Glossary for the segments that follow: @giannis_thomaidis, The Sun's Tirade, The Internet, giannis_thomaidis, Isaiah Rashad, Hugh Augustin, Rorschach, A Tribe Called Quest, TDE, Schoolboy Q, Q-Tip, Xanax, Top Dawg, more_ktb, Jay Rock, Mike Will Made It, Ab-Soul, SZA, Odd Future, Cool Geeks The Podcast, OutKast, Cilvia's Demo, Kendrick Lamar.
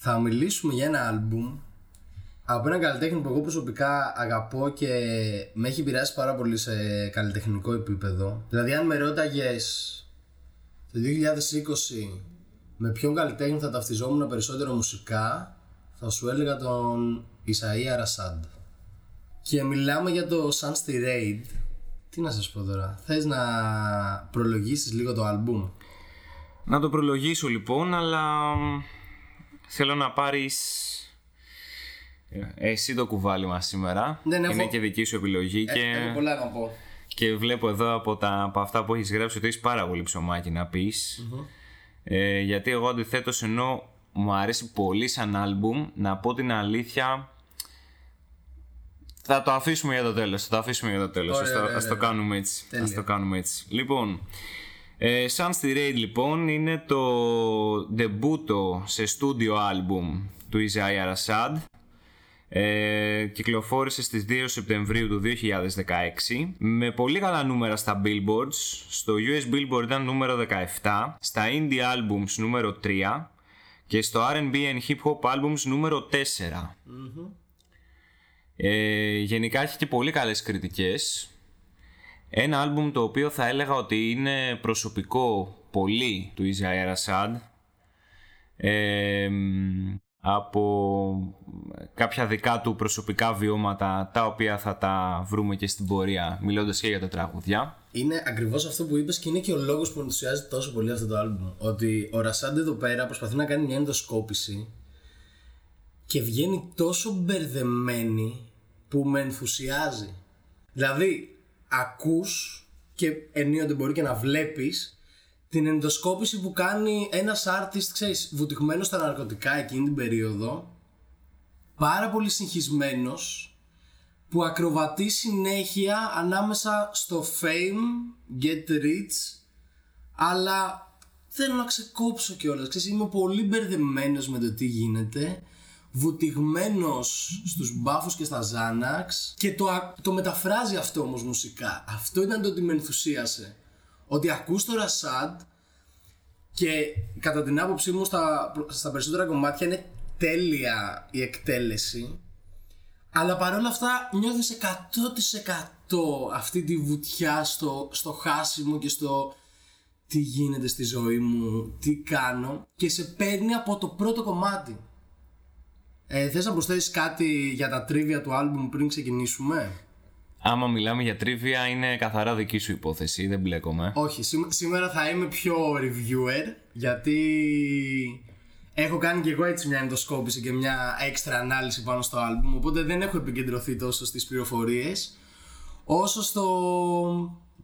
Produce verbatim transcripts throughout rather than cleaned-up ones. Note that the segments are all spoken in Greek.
Θα μιλήσουμε για ένα άλμπουμ από έναν καλλιτέχνη που εγώ προσωπικά αγαπώ και με έχει επηρεάσει πάρα πολύ σε καλλιτεχνικό επίπεδο. Δηλαδή, αν με ρώταγες το δύο χιλιάδες είκοσι με ποιον καλλιτέχνη θα ταυτιζόμουν περισσότερο μουσικά, θα σου έλεγα τον Isaiah Rashad. Και μιλάμε για το Sun's Tirade. Τι να σας πω τώρα, θες να προλογίσεις λίγο το άλμπουμ? Να το προλογίσω λοιπόν, αλλά θέλω να πάρεις εσύ το κουβάλι μας σήμερα. Δεν έχω... Είναι και δική σου επιλογή. Έχω και... πολλά να πω. Και βλέπω εδώ από, τα, από αυτά που έχεις γράψει ότι έχεις πάρα πολύ ψωμάκι να πεις. Mm-hmm. ε, Γιατί εγώ αντιθέτως, ενώ μου αρέσει πολύ σαν άλμπουμ, να πω την αλήθεια, θα το αφήσουμε για το τέλος. Θα το αφήσουμε για το τέλος. Ωραία, ας, το, ωραία, ας, το κάνουμε έτσι. Ας το κάνουμε έτσι. Λοιπόν, ε, Sun's Tirade λοιπόν είναι το ντεμπούτο σε στούντιο άλμπουμ του Isaiah Rashad. Ε, κυκλοφόρησε στις δύο Σεπτεμβρίου του δύο χιλιάδες δεκαέξι με πολύ καλά νούμερα στα Billboards. Στο γιου ες Billboard ήταν νούμερο δεκαεπτά, στα Indie Albums νούμερο τρία και στο αρ εν μπι and Hip Hop Albums νούμερο τέσσερα. Mm-hmm. ε, Γενικά έχει και πολύ καλές κριτικές. Ένα άλμπουμ το οποίο θα έλεγα ότι είναι προσωπικό πολύ του Isaiah Rashad. Ε, από κάποια δικά του προσωπικά βιώματα, τα οποία θα τα βρούμε και στην πορεία, μιλώντας και για τα τραγούδια. Είναι ακριβώς αυτό που είπες και είναι και ο λόγος που ενθουσιάζει τόσο πολύ αυτό το άλμπουμ. Ότι ο Rashad εδώ πέρα προσπαθεί να κάνει μια ενδοσκόπηση και βγαίνει τόσο μπερδεμένη που με ενθουσιάζει. Δηλαδή ακούς και ενίοτε μπορεί και να βλέπεις την ενδοσκόπηση που κάνει ένας artist, ξέρεις, βουτυγμένος στα ναρκωτικά εκείνη την περίοδο, πάρα πολύ συγχυσμένος, που ακροβατεί συνέχεια ανάμεσα στο fame, get rich, αλλά θέλω να ξεκόψω κιόλας, ξέρεις, είμαι πολύ μπερδεμένος με το τι γίνεται, βουτυγμένος στους μπάφους και στα Xanax, και το, το μεταφράζει αυτό όμως μουσικά. Αυτό ήταν το ότι με ενθουσίασε. Ότι ακούς το Rashad και κατά την άποψή μου στα, στα περισσότερα κομμάτια είναι τέλεια η εκτέλεση, αλλά παρόλα αυτά νιώθεις εκατό τοις εκατό αυτή τη βουτιά στο, στο χάσιμο και στο τι γίνεται στη ζωή μου, τι κάνω, και σε παίρνει από το πρώτο κομμάτι. ε, Θες να προσθέσεις κάτι για τα τρίβια του άλμπουμ πριν ξεκινήσουμε? Άμα μιλάμε για τρίβια, είναι καθαρά δική σου υπόθεση, δεν μπλέκομαι. Όχι, σήμερα θα είμαι πιο reviewer, γιατί έχω κάνει και εγώ έτσι μια ενδοσκόπηση και μια έξτρα ανάλυση πάνω στο άλμπουμ, οπότε δεν έχω επικεντρωθεί τόσο στις πληροφορίες όσο στο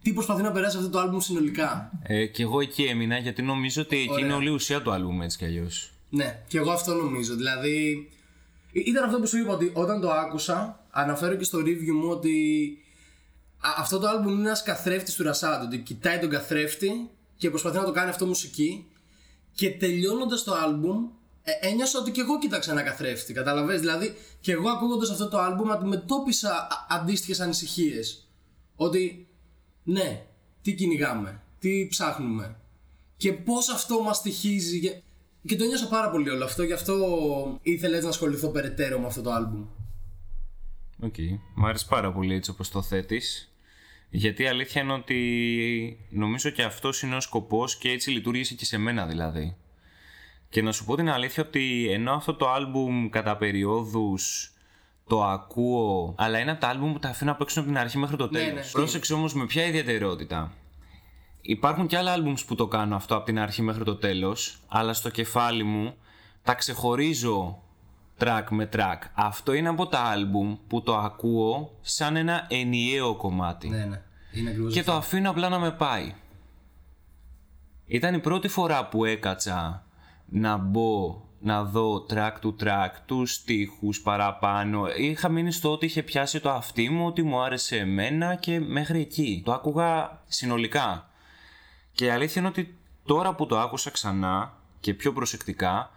τι προσπαθεί να περάσει αυτό το άλμπουμ συνολικά. ε, Κι εγώ εκεί έμεινα, γιατί νομίζω ότι εκεί είναι όλη η ουσία του άλμπουμ, έτσι κι αλλιώς. Ναι, κι εγώ αυτό νομίζω, δηλαδή ήταν αυτό που σου είπα, ότι όταν το άκουσα, αναφέρω και στο review μου ότι αυτό το άλμπουμ είναι ένας καθρέφτης του Rashad, ότι κοιτάει τον καθρέφτη και προσπαθεί να το κάνει αυτό μουσική, και τελειώνοντας το άλμπουμ ένιωσα ότι και εγώ κοίταξα ένα καθρέφτη, καταλαβαίνεις, δηλαδή και εγώ ακούγοντας αυτό το άλμπουμ αντιμετώπισα αντίστοιχες ανησυχίες, ότι ναι, τι κυνηγάμε, τι ψάχνουμε και πώς αυτό μας στοιχίζει, και, και το ένιωσα πάρα πολύ όλο αυτό, γι' αυτό ήθελα να ασχοληθώ περαιτέρω με αυτό το άλμπουμ. Okay. Μου αρέσει πάρα πολύ έτσι όπως το θέτεις, γιατί η αλήθεια είναι ότι νομίζω και αυτός είναι ο σκοπός και έτσι λειτουργήσε και σε μένα δηλαδή. Και να σου πω την αλήθεια ότι ενώ αυτό το άλμπουμ κατά περιόδους το ακούω, αλλά είναι από τα άλμπουμ που τα αφήνω να παίξουν από την αρχή μέχρι το τέλος. Ναι, ναι. Πρόσεξε όμως με ποια ιδιαιτερότητα. Υπάρχουν και άλλα άλμπουμς που το κάνω αυτό από την αρχή μέχρι το τέλος, αλλά στο κεφάλι μου τα ξεχωρίζω track με track. Αυτό είναι από τα άλμπουμ που το ακούω σαν ένα ενιαίο κομμάτι. Ναι, ναι. Είναι και το αφήνω απλά να με πάει. Ήταν η πρώτη φορά που έκατσα να μπω να δω track του track, τους στίχους παραπάνω. Είχα μείνει στο ότι είχε πιάσει το αυτί μου, ότι μου άρεσε εμένα και μέχρι εκεί. Το άκουγα συνολικά. Και η αλήθεια είναι ότι τώρα που το άκουσα ξανά και πιο προσεκτικά,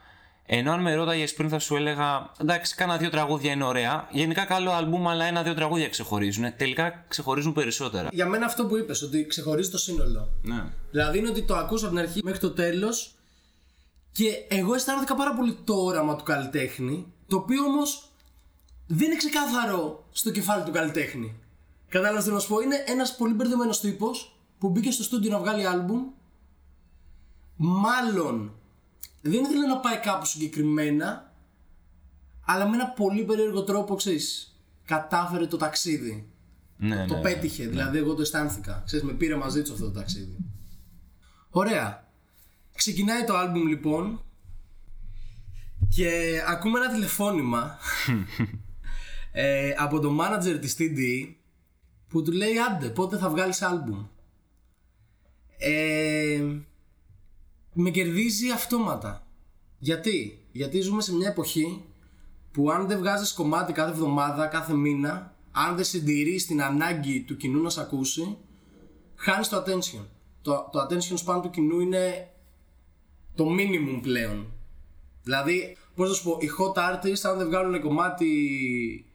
ενώ αν με ρώταγες πριν θα σου έλεγα εντάξει, κάνα δύο τραγούδια είναι ωραία, γενικά καλό αλμπουμ, αλλά ένα-δύο τραγούδια ξεχωρίζουν. Τελικά ξεχωρίζουν περισσότερα. Για μένα αυτό που είπες, ότι ξεχωρίζει το σύνολο. Ναι. Δηλαδή είναι ότι το ακούς από την αρχή μέχρι το τέλος Και εγώ αισθάνθηκα πάρα πολύ το όραμα του καλλιτέχνη, το οποίο όμως δεν είναι ξεκάθαρο στο κεφάλι του καλλιτέχνη. Κατάλαβες τι να σου πω, είναι ένας πολύ μπερδεμένος τύπος που μπήκε στο στούντιο να βγάλει άλμπουμ. Μάλλον δεν ήθελε να πάει κάπου συγκεκριμένα, αλλά με ένα πολύ περίεργο τρόπο, ξέρεις, κατάφερε το ταξίδι. Ναι, το ναι, πέτυχε, ναι. Δηλαδή εγώ το αισθάνθηκα. Ξέρεις, με πήρε μαζί του αυτό το ταξίδι. Ωραία. Ξεκινάει το άλμπουμ λοιπόν και ακούμε ένα τηλεφώνημα ε, από τον manager της τι ντι ι που του λέει άντε πότε θα βγάλεις άλμπουμ. Ε, με κερδίζει αυτόματα. Γιατί? Γιατί ζούμε σε μια εποχή που αν δεν βγάζεις κομμάτι κάθε εβδομάδα, κάθε μήνα, αν δεν συντηρείς την ανάγκη του κοινού να σε ακούσει, χάνεις το attention. Το, το attention span του κοινού είναι το minimum πλέον. Δηλαδή, πώς να σου πω, οι hot artists, αν δεν βγάλουν κομμάτι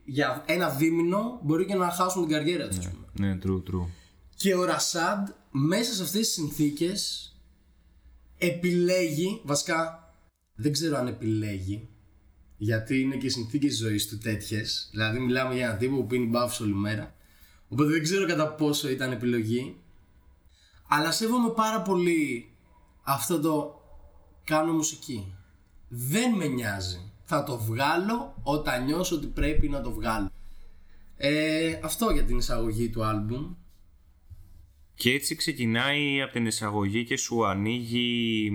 για ένα δίμηνο, μπορεί και να χάσουν την καριέρα τους. Ναι, ναι, true, true. Και ο Rashad, μέσα σε αυτές τις συνθήκες, επιλέγει, βασικά δεν ξέρω αν επιλέγει, γιατί είναι και οι συνθήκες ζωής του τέτοιες. Δηλαδή, μιλάμε για έναν τύπο που πίνει μπάφους όλη μέρα. Οπότε δεν ξέρω κατά πόσο ήταν επιλογή. Αλλά σέβομαι πάρα πολύ αυτό το. Κάνω μουσική. Δεν με νοιάζει. Θα το βγάλω όταν νιώσω ότι πρέπει να το βγάλω. Ε, αυτό για την εισαγωγή του άλμπουμ. Και έτσι ξεκινάει από την εισαγωγή και σου ανοίγει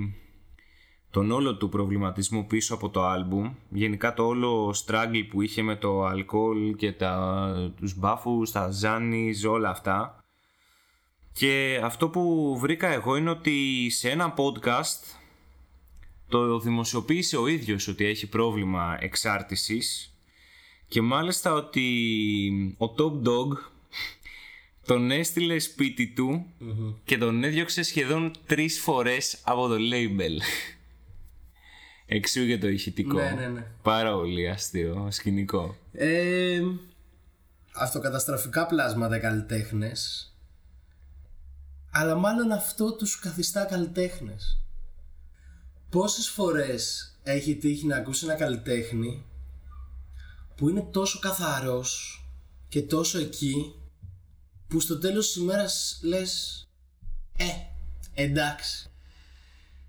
τον όλο του προβληματισμού πίσω από το άλμπουμ. Γενικά το όλο struggle που είχε με το αλκοόλ και τα, τους μπάφους, τα ζάνις, όλα αυτά. Και αυτό που βρήκα εγώ είναι ότι σε ένα podcast το δημοσιοποίησε ο ίδιος ότι έχει πρόβλημα εξάρτησης και μάλιστα ότι ο Top Dawg τον έστειλε σπίτι του mm-hmm. και τον έδιωξε σχεδόν τρεις φορές από το label. Εξού για το ηχητικό. Ναι, ναι, ναι. Πάρα πολύ αστείο σκηνικό. Ε, αυτοκαταστροφικά πλάσματα καλλιτέχνες, αλλά μάλλον αυτό τους καθιστά καλλιτέχνες. Πόσες φορές έχει τύχει να ακούσει ένα καλλιτέχνη που είναι τόσο καθαρός και τόσο εκεί που στο τέλος της ημέρας λες ε, εντάξει.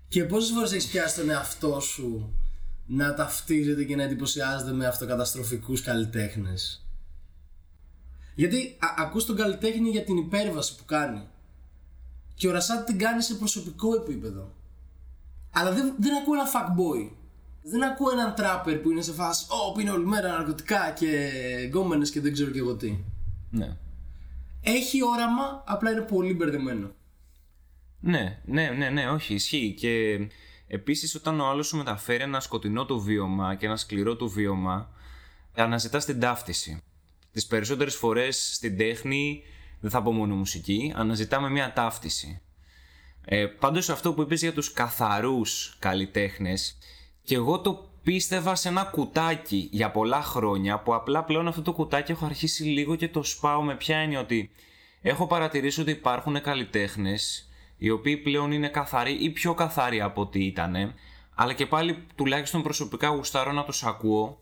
Και πόσες φορές έχεις πιάσει τον εαυτό σου να ταυτίζεται και να εντυπωσιάζεται με αυτοκαταστροφικούς καλλιτέχνες? Γιατί α, ακούς τον καλλιτέχνη για την υπέρβαση που κάνει και ο Rashad την κάνει σε προσωπικό επίπεδο. Αλλά δεν, δεν ακούω ένα fuckboy. Δεν ακούω έναν τράπερ που είναι σε φάση «Ω, πίνει όλη μέρα ναρκωτικά και γκόμενες και δεν ξέρω και εγώ τι». Ναι. Έχει όραμα, απλά είναι πολύ μπερδεμένο. Ναι, ναι, ναι, ναι, όχι, ισχύει. Και επίσης όταν ο άλλος σου μεταφέρει ένα σκοτεινό του βίωμα και ένα σκληρό του βίωμα, αναζητάς την ταύτιση. Τις περισσότερες φορές στην τέχνη, δεν θα πω μόνο μουσική, αναζητάμε μια ταύτιση. Ε, πάντως αυτό που είπες για τους καθαρούς καλλιτέχνες, και εγώ το πίστευα σε ένα κουτάκι για πολλά χρόνια, που απλά πλέον αυτό το κουτάκι έχω αρχίσει λίγο και το σπάω. Με ποια έννοια? Ότι έχω παρατηρήσει ότι υπάρχουν καλλιτέχνες οι οποίοι πλέον είναι καθαροί ή πιο καθαροί από ό,τι ήτανε, αλλά και πάλι τουλάχιστον προσωπικά γουστάρω να τους ακούω.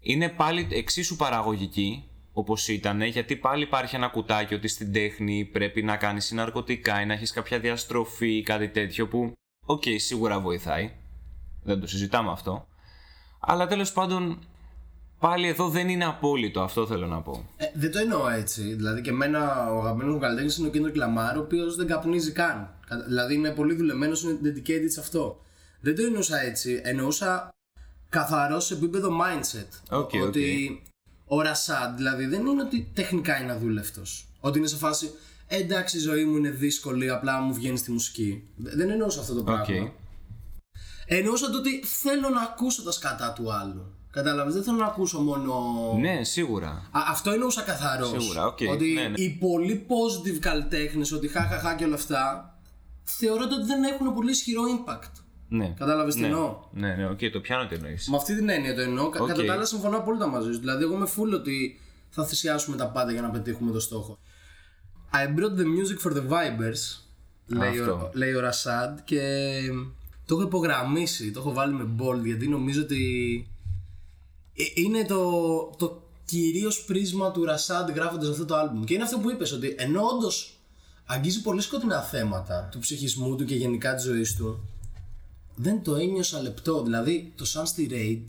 Είναι πάλι εξίσου παραγωγικοί όπως ήταν, γιατί πάλι υπάρχει ένα κουτάκι ότι στην τέχνη πρέπει να κάνεις ναρκωτικά ή να έχεις κάποια διαστροφή ή κάτι τέτοιο που, οκ, okay, σίγουρα βοηθάει. Δεν το συζητάμε αυτό. Αλλά τέλος πάντων, πάλι εδώ δεν είναι απόλυτο, αυτό θέλω να πω. Ε, δεν το εννοώ έτσι. Δηλαδή και εμένα ο αγαπημένος μου καλλιτέχνης είναι ο Kendrick Lamar, ο οποίος δεν καπνίζει καν. Δηλαδή είναι πολύ δουλεμένος, είναι dedicated σε αυτό. Δεν το εννοούσα έτσι. Εννοούσα καθαρό σε επίπεδο mindset. Okay, ότι okay. Ο Rashad δηλαδή δεν είναι ότι τεχνικά είναι αδούλευτος. Ότι είναι σε φάση εντάξει η ζωή μου είναι δύσκολη, απλά μου βγαίνει στη μουσική. Δεν εννοούσα αυτό το πράγμα. Okay. Εννοούσα το ότι θέλω να ακούσω τα σκατά του άλλου. Κατάλαβες, δεν θέλω να ακούσω μόνο. Ναι, σίγουρα. Α, αυτό εννοούσα καθαρός. Σίγουρα, okay. Ότι ναι, ναι. Οι πολύ positive καλλιτέχνες, ότι χαχαχά και όλα αυτά, θεωρώ ότι δεν έχουν πολύ ισχυρό impact. Ναι. Κατάλαβες τι ναι, εννοώ. Ναι, ναι, οκ, okay, το πιάνω τι εννοείς. Με αυτή την έννοια το εννοώ. Okay. Κατά τα άλλα, συμφωνώ απόλυτα μαζί σου. Δηλαδή, εγώ είμαι full ότι θα θυσιάσουμε τα πάντα για να πετύχουμε το στόχο. I brought the music for the vibers, λέει, ο, λέει ο Rashad, και Το έχω υπογραμμίσει, το έχω βάλει με bold, γιατί νομίζω ότι είναι το, το κυρίως πρίσμα του Rashad γράφοντας αυτό το album. Και είναι αυτό που είπες, ότι ενώ όντως αγγίζει πολύ σκοτεινά θέματα του ψυχισμού του και γενικά της ζωής του, δεν το ένιωσα λεπτό. Δηλαδή το Sun's Tirade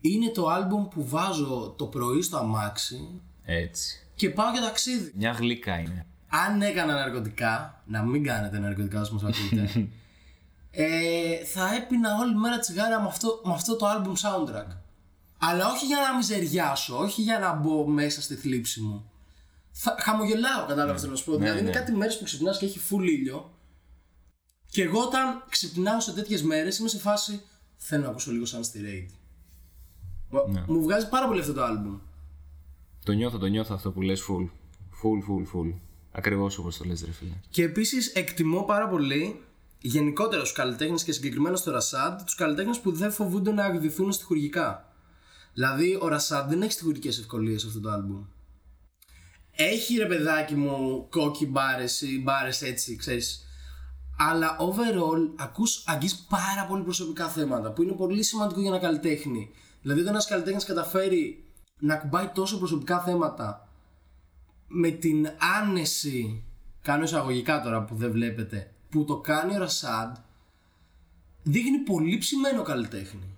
είναι το album που βάζω το πρωί στο αμάξι. Έτσι. Και πάω για ταξίδι. Μια γλύκα είναι. Αν έκανα ναρκωτικά, να μην κάνετε ναρκωτικά όσο μας ακούτε, ε, θα έπινα όλη μέρα τσιγάρα με αυτό, με αυτό το album soundtrack. Αλλά όχι για να μιζεριάσω, όχι για να μπω μέσα στη θλίψη μου. Θα, χαμογελάω, κατάλαβα να σου πω. Δηλαδή είναι κάτι μέρες που ξυπνάς και έχει full ήλιο. Και εγώ όταν ξυπνάω σε τέτοιες μέρες είμαι σε φάση θέλω να ακούσω λίγο Sun's Tirade. Ναι. Μου βγάζει πάρα πολύ αυτό το album. Το νιώθω, το νιώθω αυτό που λες full. Full, full, full. Ακριβώς όπως το λες, ρε φίλε. Και επίσης εκτιμώ πάρα πολύ γενικότερα στους καλλιτέχνες και συγκεκριμένα στο Rashad, τους καλλιτέχνες που δεν φοβούνται να αγδυθούν στιχουργικά. Δηλαδή ο Rashad δεν έχει στιχουργικές ευκολίες αυτό το album. Έχει ρε παιδάκι μου κόκκι μπάρες ή μπάρες έτσι, ξέρεις. Αλλά overall ακούς, αγγείς πάρα πολύ προσωπικά θέματα που είναι πολύ σημαντικό για ένα καλλιτέχνη. Δηλαδή όταν ένας καλλιτέχνης καταφέρει να κουμπάει τόσο προσωπικά θέματα με την άνεση, κάνω εισαγωγικά τώρα που δεν βλέπετε, που το κάνει ο Rashad, δείχνει πολύ ψημένο καλλιτέχνη.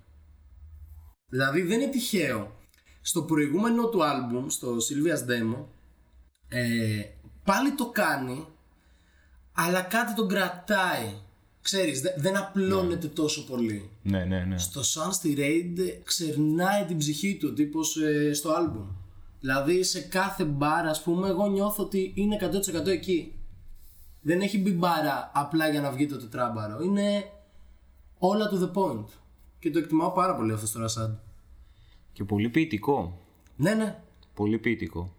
Δηλαδή δεν είναι τυχαίο. Στο προηγούμενο του άλμπουμ, στο Cilvia's Demo, ε, πάλι το κάνει, αλλά κάτι τον κρατάει. Ξέρεις, δεν απλώνεται ναι. τόσο πολύ. Ναι, ναι, ναι. Στο Sun's Tirade ξερνάει την ψυχή του, τύπος ε, στο άλμπουμ. Δηλαδή σε κάθε μπάρα, ας πούμε, εγώ νιώθω ότι είναι εκατό τοις εκατό εκεί. Δεν έχει μπει μπάρα απλά για να βγει το τετράμπαρο. Είναι όλα to the point. Και το εκτιμάω πάρα πολύ αυτό στο Rashad. Και πολύ ποιητικό. Ναι, ναι. Πολύ ποιητικό.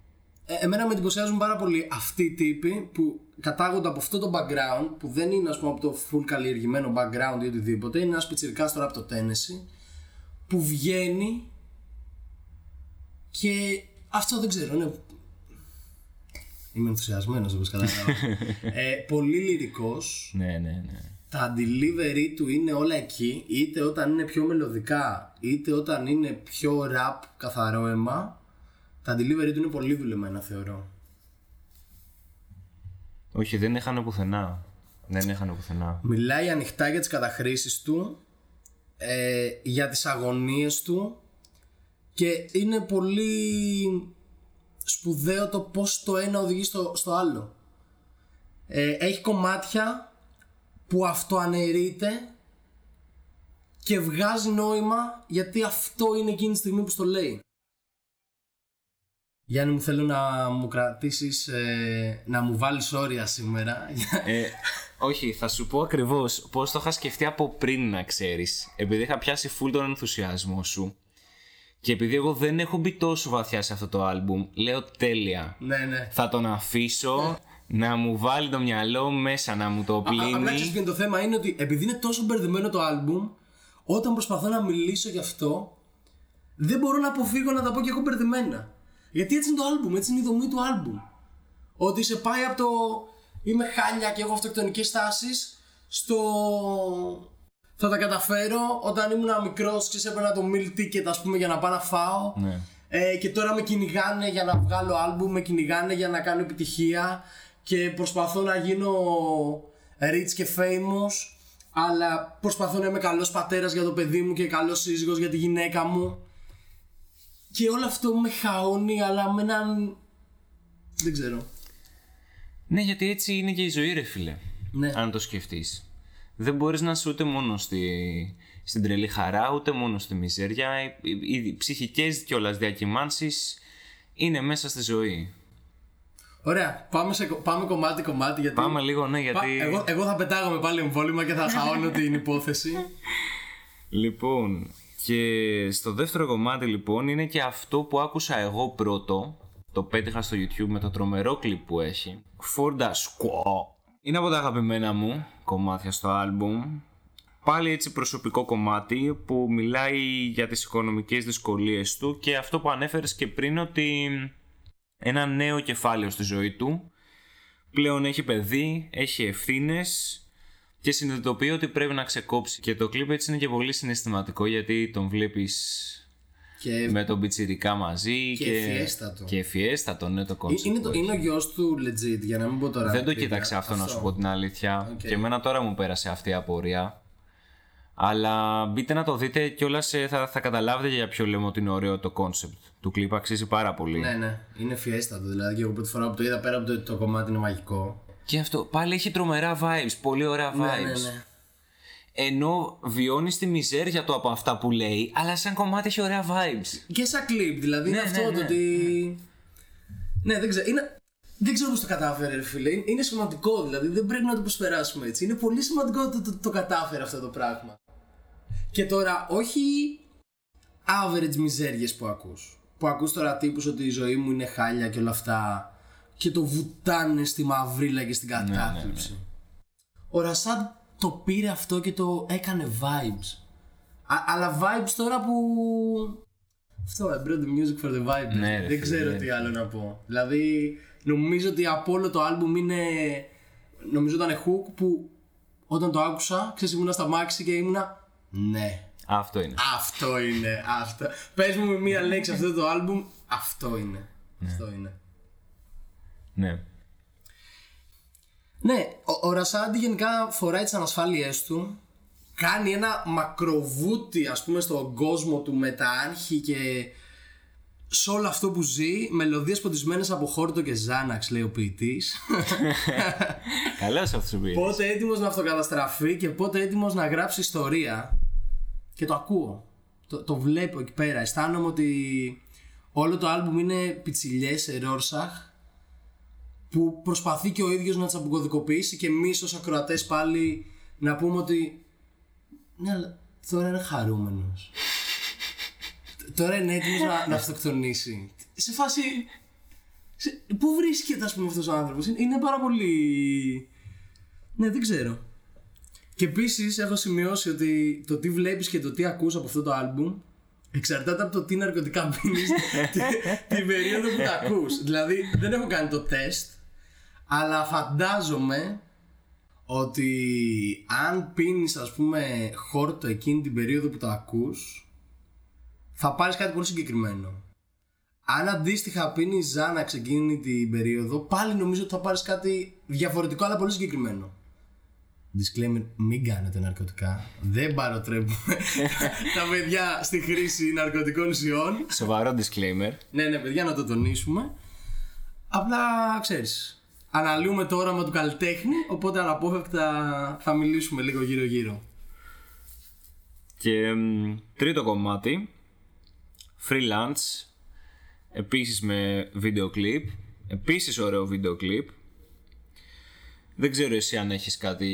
Ε, εμένα με εντυπωσιάζουν πάρα πολύ αυτοί οι τύποι που κατάγονται από αυτό το background, που δεν είναι, ας πούμε, από το full καλλιεργημένο background ή οτιδήποτε. Είναι ένας πιτσιρικάς τώρα από το Tennessee που βγαίνει και αυτό δεν ξέρω, είναι... Είμαι ενθουσιασμένος όπως καταλαβαίνω. ε, πολύ λυρικός. Ναι, ναι, ναι. Τα delivery του είναι όλα εκεί, είτε όταν είναι πιο μελωδικά, είτε όταν είναι πιο rap καθαρό αίμα. Τα delivery του είναι πολύ δουλεμένα, θεωρώ. Όχι, δεν έχανε πουθενά. Δεν έχανε πουθενά. Μιλάει ανοιχτά για τις καταχρήσεις του, ε, για τις αγωνίες του και είναι πολύ σπουδαίο το πώς το ένα οδηγεί στο, στο άλλο. Ε, έχει κομμάτια που αυτοαναιρείται και βγάζει νόημα γιατί αυτό είναι εκείνη τη στιγμή που το λέει. Γιάννη μου, θέλω να μου κρατήσεις, ε, να μου βάλεις όρια σήμερα. Ε, όχι, θα σου πω ακριβώς πώς το είχα σκεφτεί από πριν, να ξέρεις. Επειδή είχα πιάσει full τον ενθουσιασμό σου και επειδή εγώ δεν έχω μπει τόσο βαθιά σε αυτό το άλμπουμ, λέω τέλεια. Ναι, ναι. Θα τον αφήσω ναι. να μου βάλει το μυαλό μέσα, να μου το πλύνει. Απλά ξέρεις και το θέμα είναι ότι επειδή είναι τόσο μπερδεμένο το άλμπουμ, όταν προσπαθώ να μιλήσω γι' αυτό, δεν μπορώ να αποφύγω να τα πω κι εγώ μπερδεμένα. Γιατί έτσι είναι το άλμπουμ, έτσι είναι η δομή του άλμπουμ. Ότι σε πάει από το είμαι χάλια και έχω αυτοκτονικές στάσεις στο θα τα καταφέρω, όταν ήμουν μικρός και έπαιρνα το meal ticket, ας πούμε, για να πάω να φάω ναι. ε, και τώρα με κυνηγάνε για να βγάλω άλμπουμ, με κυνηγάνε για να κάνω επιτυχία και προσπαθώ να γίνω rich και famous, αλλά προσπαθώ να είμαι καλός πατέρας για το παιδί μου και καλός σύζυγος για τη γυναίκα μου. Και όλο αυτό με χαώνει, αλλά με έναν... δεν ξέρω. Ναι, γιατί έτσι είναι και η ζωή, ρε φίλε. Ναι. Αν το σκεφτείς. Δεν μπορείς να είσαι ούτε μόνο στη... στην τρελή χαρά, ούτε μόνο στη μιζέρια. Οι ψυχικές κιόλας διακυμάνσεις είναι μέσα στη ζωή. Ωραία, πάμε, σε... πάμε κομμάτι-κομμάτι. Γιατί... Πάμε λίγο, ναι, γιατί... Εγώ, εγώ θα πετάγομαι πάλι εμβόλυμα και θα χαώνω την υπόθεση. Λοιπόν... Και στο δεύτερο κομμάτι λοιπόν είναι και αυτό που άκουσα εγώ πρώτο. Το πέτυχα στο YouTube με το τρομερό κλιπ που έχει, For the Squaw. Είναι από τα αγαπημένα μου κομμάτια στο άλμπουμ. Πάλι έτσι προσωπικό κομμάτι που μιλάει για τις οικονομικές δυσκολίες του. Και αυτό που ανέφερες και πριν, ότι ένα νέο κεφάλαιο στη ζωή του. Πλέον έχει παιδί, έχει ευθύνες. και συνειδητοποιεί ότι πρέπει να ξεκόψει. Και το κλιπ έτσι είναι και πολύ συναισθηματικό, γιατί τον βλέπεις και... με τον πιτσιρικά μαζί και, και... εφιέστατο. Και εφιέστατο, ναι, το κόμμα. Είναι, το... είναι ο γιος του legit, για να μην πω τώρα. Δεν το κοίταξα αυτό, αυτό, να σου πω την αλήθεια. Okay. Και εμένα τώρα μου πέρασε αυτή η απορία. Αλλά μπείτε να το δείτε κιόλας, θα, θα καταλάβετε για ποιο λέμε ότι είναι ωραίο το κόνσεπτ. Του κλιπ αξίζει πάρα πολύ. Ναι, ναι. Είναι εφιέστατο. Δηλαδή, και εγώ πρώτη φορά που το είδα, πέρα από το ότι το κομμάτι είναι μαγικό. Και αυτό πάλι έχει τρομερά vibes. Πολύ ωραία vibes. Ναι, ναι, ναι. Ενώ βιώνει τη μιζέρια του από αυτά που λέει, αλλά σαν κομμάτι έχει ωραία vibes. Και σαν κλιπ, δηλαδή. Ναι, είναι ναι, αυτό ναι, το ότι. Ναι, ναι, δεν ξέρω. Είναι... Δεν ξέρω πώς το κατάφερε, ρε φίλε. Είναι σημαντικό, δηλαδή. Δεν πρέπει να το προσπεράσουμε έτσι. Είναι πολύ σημαντικό το, το, το κατάφερε αυτό το πράγμα. Και τώρα, όχι average μιζέριες που ακούς. Που ακούς τώρα τύπους ότι η ζωή μου είναι χάλια και όλα αυτά. Και το βουτάνε στη μαυρίλα και στην κατάθλιψη. Ναι, ναι, ναι. Ο Ρασάντ το πήρε αυτό και το έκανε vibes. Α- αλλά vibes τώρα που. Αυτό, I brought the music for the vibes. Ναι, δεν ρε, ξέρω ρε. Τι άλλο να πω. Δηλαδή, νομίζω ότι από όλο το άλμπουμ είναι. Νομίζω ήταν hook που όταν το άκουσα, ξέρεις, ήμουνα στα μάξι και ήμουνα. Ναι. Αυτό είναι. Αυτό είναι. Αυτό. Πες μου με μία λέξη αυτό το άλμπουμ. Αυτό είναι. Ναι. Αυτό είναι. Ναι. Ναι, ο, ο Ρασάντι γενικά φοράει τις ανασφάλειές του. Κάνει ένα μακροβούτι, ας πούμε, στον κόσμο του με τα άγχη και σε όλο αυτό που ζει. Μελωδίες ποντισμένες από χόρτο και Ζάναξ, λέει ο ποιητής. Καλώς αυτός ο ποιητής. Πότε έτοιμος να αυτοκαταστραφεί και πότε έτοιμος να γράψει ιστορία. Και το ακούω, το, το βλέπω εκεί πέρα. Αισθάνομαι ότι όλο το άλμπουμ είναι πιτσιλιές σε Ρόρσαχ, που προσπαθεί και ο ίδιος να τις αποκωδικοποιήσει, και εμείς ως ακροατές πάλι να πούμε ότι ναι, αλλά τώρα είναι χαρούμενος. Τώρα είναι έτοιμος να, να αυτοκτονήσει. Σε φάση σε, πού βρίσκεται, ας πούμε, αυτός ο άνθρωπος. Είναι πάρα πολύ... Ναι, δεν ξέρω. Και επίσης έχω σημειώσει ότι το τι βλέπεις και το τι ακούς από αυτό το άλμπουμ εξαρτάται από το τι ναρκωτικά πίνεις την περίοδο που τα ακούς. Δηλαδή, δεν έχω κάνει το τεστ, αλλά φαντάζομαι ότι αν πίνεις, ας πούμε, χόρτο εκείνη την περίοδο που τα ακούς, θα πάρεις κάτι πολύ συγκεκριμένο. Αν αντίστοιχα πίνεις Ζάναξ εκείνη την περίοδο, πάλι νομίζω ότι θα πάρεις κάτι διαφορετικό, αλλά πολύ συγκεκριμένο. Disclaimer, μην κάνετε ναρκωτικά. Δεν παροτρέπουμε τα παιδιά στη χρήση ναρκωτικών ουσιών. Σοβαρό disclaimer. Ναι, ναι, παιδιά, να το τονίσουμε. Απλά, ξέρεις, αναλύουμε το όραμα του καλλιτέχνη, οπότε αναπόφευκτα θα μιλήσουμε λίγο γύρω-γύρω. Και τρίτο κομμάτι, Freelance, επίσης με βίντεο κλιπ. Επίσης ωραίο βίντεο κλιπ. Δεν ξέρω εσύ αν έχεις κάτι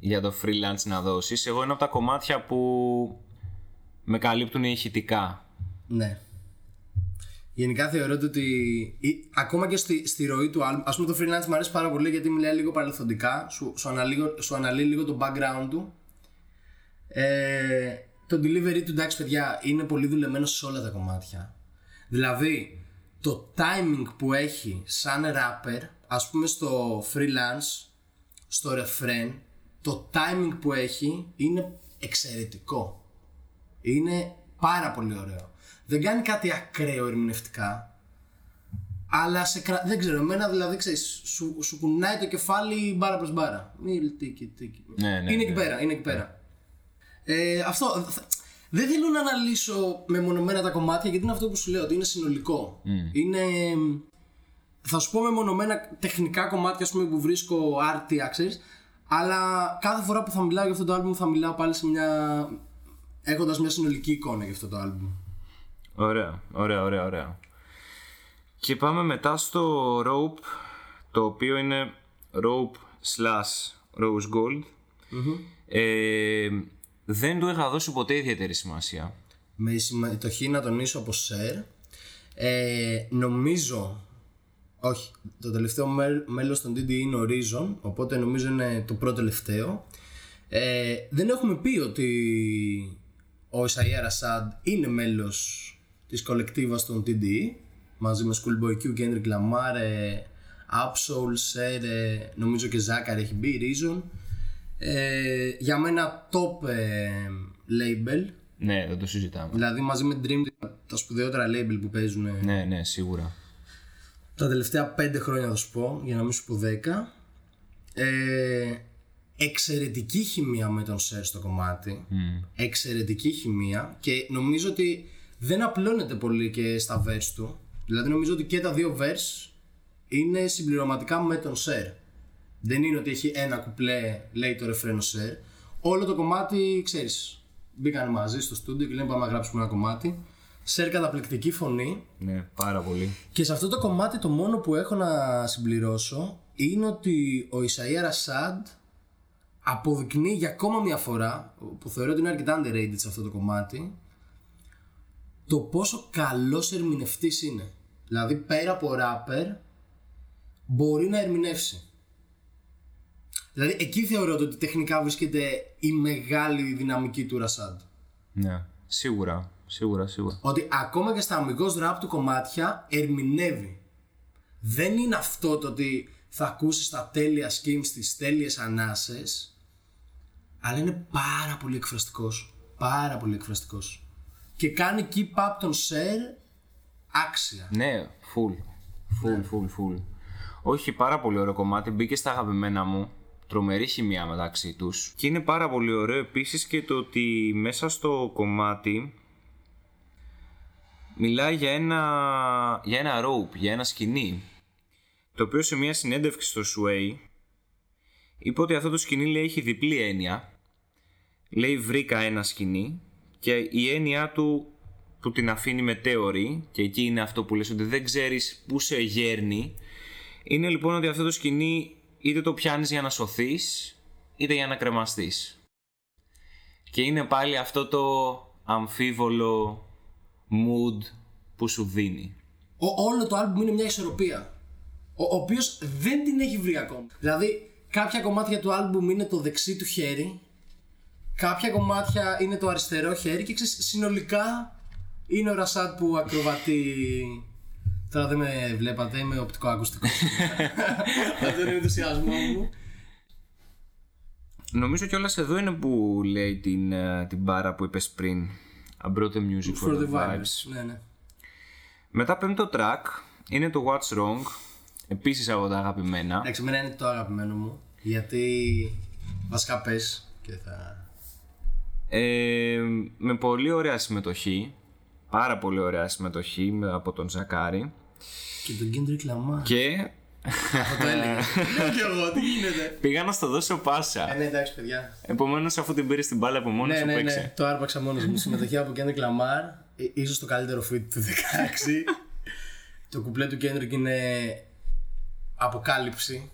για το freelance να δώσεις. Εγώ είναι από τα κομμάτια που με καλύπτουν ηχητικά. Ναι. Γενικά θεωρώ ότι ακόμα και στη, στη ροή του album, ας πούμε, το freelance μου αρέσει πάρα πολύ, γιατί μιλάει λίγο παρελθοντικά. Σου, σου, αναλύω, σου αναλύει λίγο το background του. ε, Το delivery του, εντάξει παιδιά, είναι πολύ δουλεμένο σε όλα τα κομμάτια. Δηλαδή το timing που έχει σαν rapper, ας πούμε, στο freelance, στο refrain, το timing που έχει είναι εξαιρετικό. Είναι πάρα πολύ ωραίο. Δεν κάνει κάτι ακραίο ερμηνευτικά, αλλά σε κρα... δεν ξέρω, εμένα δηλαδή, ξέρεις, σου, σου κουνάει το κεφάλι μπάρα προς μπάρα. Μίλ, τίκι, τίκι. Ναι, ναι, είναι ναι, εκεί πέρα, είναι εκεί πέρα. Ναι. Ε, αυτό, δεν θέλω να αναλύσω μεμονωμένα τα κομμάτια, γιατί είναι αυτό που σου λέω, ότι είναι συνολικό. Mm. Είναι... Θα σου πω μεμονωμένα τεχνικά κομμάτια, ας πούμε, που βρίσκω άρτια, ξέρεις. Αλλά κάθε φορά που θα μιλάω για αυτό το άλμπουμ, θα μιλάω πάλι σε μια... έχοντας μια συνολική εικόνα για αυτό το άλμπουμ. Ωραία, ωραία, ωραία, ωραία. Και πάμε μετά στο Rope, το οποίο είναι Rope slash Rose Gold. Mm-hmm. ε, Δεν του είχα δώσει ποτέ ιδιαίτερη σημασία. Με συμμετοχή, να τονίσω, από Share. ε, Νομίζω... Όχι, το τελευταίο μέλος των τι ντι ι είναι ο Reason, οπότε νομίζω είναι το πρώτο τελευταίο. Ε, δεν έχουμε πει ότι ο Isaiah Rashad είναι μέλος της κολεκτίβας των τι ντι ι, μαζί με Schoolboy Q, Kendrick Lamar, Ab-Soul, Ser, νομίζω και Zachary έχει μπει, Reason. Ε, για μένα top ε, label. Ναι, δεν το συζητάμε. Δηλαδή μαζί με Dream, τα σπουδαιότερα label που παίζουν. Ε, ναι, ναι, σίγουρα. Τα τελευταία πέντε χρόνια θα σου πω, για να μην σου πω δέκα. Ε, εξαιρετική χημεία με τον Σερ στο κομμάτι. Mm. Εξαιρετική χημεία και νομίζω ότι δεν απλώνεται πολύ και στα verse του. Δηλαδή νομίζω ότι και τα δύο verse είναι συμπληρωματικά με τον Σερ. Δεν είναι ότι έχει ένα κουπλέ, λέει το ρεφρένο Σερ. Όλο το κομμάτι, ξέρεις, μπήκαν μαζί στο στούντιο και λένε πάμε να γράψουμε ένα κομμάτι. Σερ καταπληκτική φωνή. Ναι, πάρα πολύ. Και σε αυτό το κομμάτι το μόνο που έχω να συμπληρώσω είναι ότι ο Isaiah Rashad αποδεικνύει για ακόμα μια φορά, που θεωρώ ότι είναι αρκετά underrated σε αυτό το κομμάτι, το πόσο καλός ερμηνευτής είναι. Δηλαδή πέρα από rapper μπορεί να ερμηνεύσει. Δηλαδή εκεί θεωρώ ότι τεχνικά βρίσκεται η μεγάλη δυναμική του Rashad. Ναι, σίγουρα. Σίγουρα, σίγουρα. Ότι ακόμα και στα αμυγός rap του κομμάτια ερμηνεύει. Δεν είναι αυτό το ότι θα ακούσεις τα τέλεια schemes, τις τέλειες ανάσες, αλλά είναι πάρα πολύ εκφραστικός. Πάρα πολύ εκφραστικός. Και κάνει keep up τον share άξια. Ναι, full. Full, ναι. full, full. Όχι, πάρα πολύ ωραίο κομμάτι. Μπήκε στα αγαπημένα μου. Τρομερή χημεία μεταξύ τους. Και είναι πάρα πολύ ωραίο επίσης και το ότι μέσα στο κομμάτι μιλάει για ένα, για ένα rope, για ένα σκηνή, το οποίο σε μια συνέντευξη στο Sway είπε ότι αυτό το σκηνή, λέει, έχει διπλή έννοια. Λέει βρήκα ένα σκηνή και η έννοια του που την αφήνει μετέωρη, και εκεί είναι αυτό που λες ότι δεν ξέρεις πού σε γέρνει. Είναι λοιπόν ότι αυτό το σκηνή είτε το πιάνεις για να σωθείς είτε για να κρεμαστείς. Και είναι πάλι αυτό το αμφίβολο mood που σου δίνει. Ο, όλο το άλμπουμ είναι μια ισορροπία, ο, ο οποίος δεν την έχει βρει ακόμα. Δηλαδή κάποια κομμάτια του άλμπουμ είναι το δεξί του χέρι, κάποια κομμάτια είναι το αριστερό χέρι και ξέρεις, συνολικά είναι ο Rashad που ακροβατεί. Τώρα δεν με βλέπατε, είμαι οπτικοακουστικός. Αυτό είναι ο ενθουσιασμό μου. Νομίζω κιόλας εδώ είναι που λέει την, την μπάρα που είπες πριν. I brought the music for, for the, the vibes. Ναι, ναι. Μετά πέμπτο track είναι το What's Wrong. Επίσης από τα αγαπημένα. Εντάξει, εμένα είναι το αγαπημένο μου. Γιατί βασικά πες και θα... Ε, με πολύ ωραία συμμετοχή. Πάρα πολύ ωραία συμμετοχή από τον Ζακάρη. Και τον Kendrick Lamar. Και... Αυτό το έλεγα. Λέω και εγώ, τι γίνεται. Πήγα να στο δώσω πάσα. Ε, ναι, εντάξει, παιδιά. Επομένως, αφού την πήρε την μπάλα από μόνο σου, ναι, παίξε. Ναι, ναι, το άρπαξα μόνος μου. Συμμετοχή από Kendrick Lamar, ίσως το καλύτερο feat του δεκαέξι. Το κουπλέ του Kendrick είναι αποκάλυψη.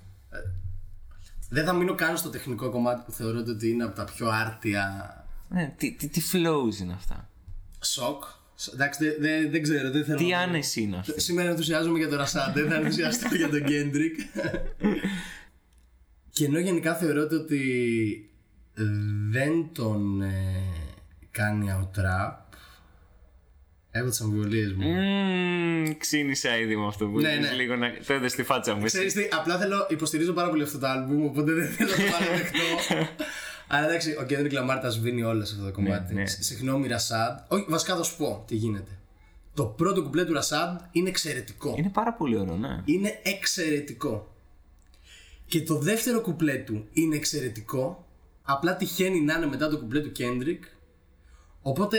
Δεν θα μείνω καν στο τεχνικό κομμάτι που θεωρώ ότι είναι από τα πιο άρτια. Ναι, τι, τι, τι flows είναι αυτά. Σοκ. Εντάξει, δεν δε, δε ξέρω, δεν θέλω. Τι άνεση είναι αυτή. Σήμερα ενθουσιάζομαι για τον Rashad, δεν θα ενθουσιαστώ για τον Kendrick. Και ενώ γενικά θεωρώ ότι δεν τον ε, κάνει out-rap, έχω τις αμφιβολίες μου. Mm, ξύνησα ήδη με αυτό που ναι, ναι. Λίγο να φέρετε στη φάτσα μου. Ξέρεις τι, απλά θέλω, υποστηρίζω πάρα πολύ αυτό το album, οπότε δεν θέλω να το παραδεχτώ. Αλλά εντάξει, ο Kendrick Lamar τα σβήνει όλα σε αυτό το κομμάτι. Ναι, ναι. Συγγνώμη, Rashad. Όχι, βασικά θα σου πω τι γίνεται. Το πρώτο κουπλέ του Rashad είναι εξαιρετικό. Είναι πάρα πολύ ωραίο, ναι. Είναι εξαιρετικό. Και το δεύτερο κουπλέ του είναι εξαιρετικό. Απλά τυχαίνει να είναι μετά το κουπλέ του Kendrick. Οπότε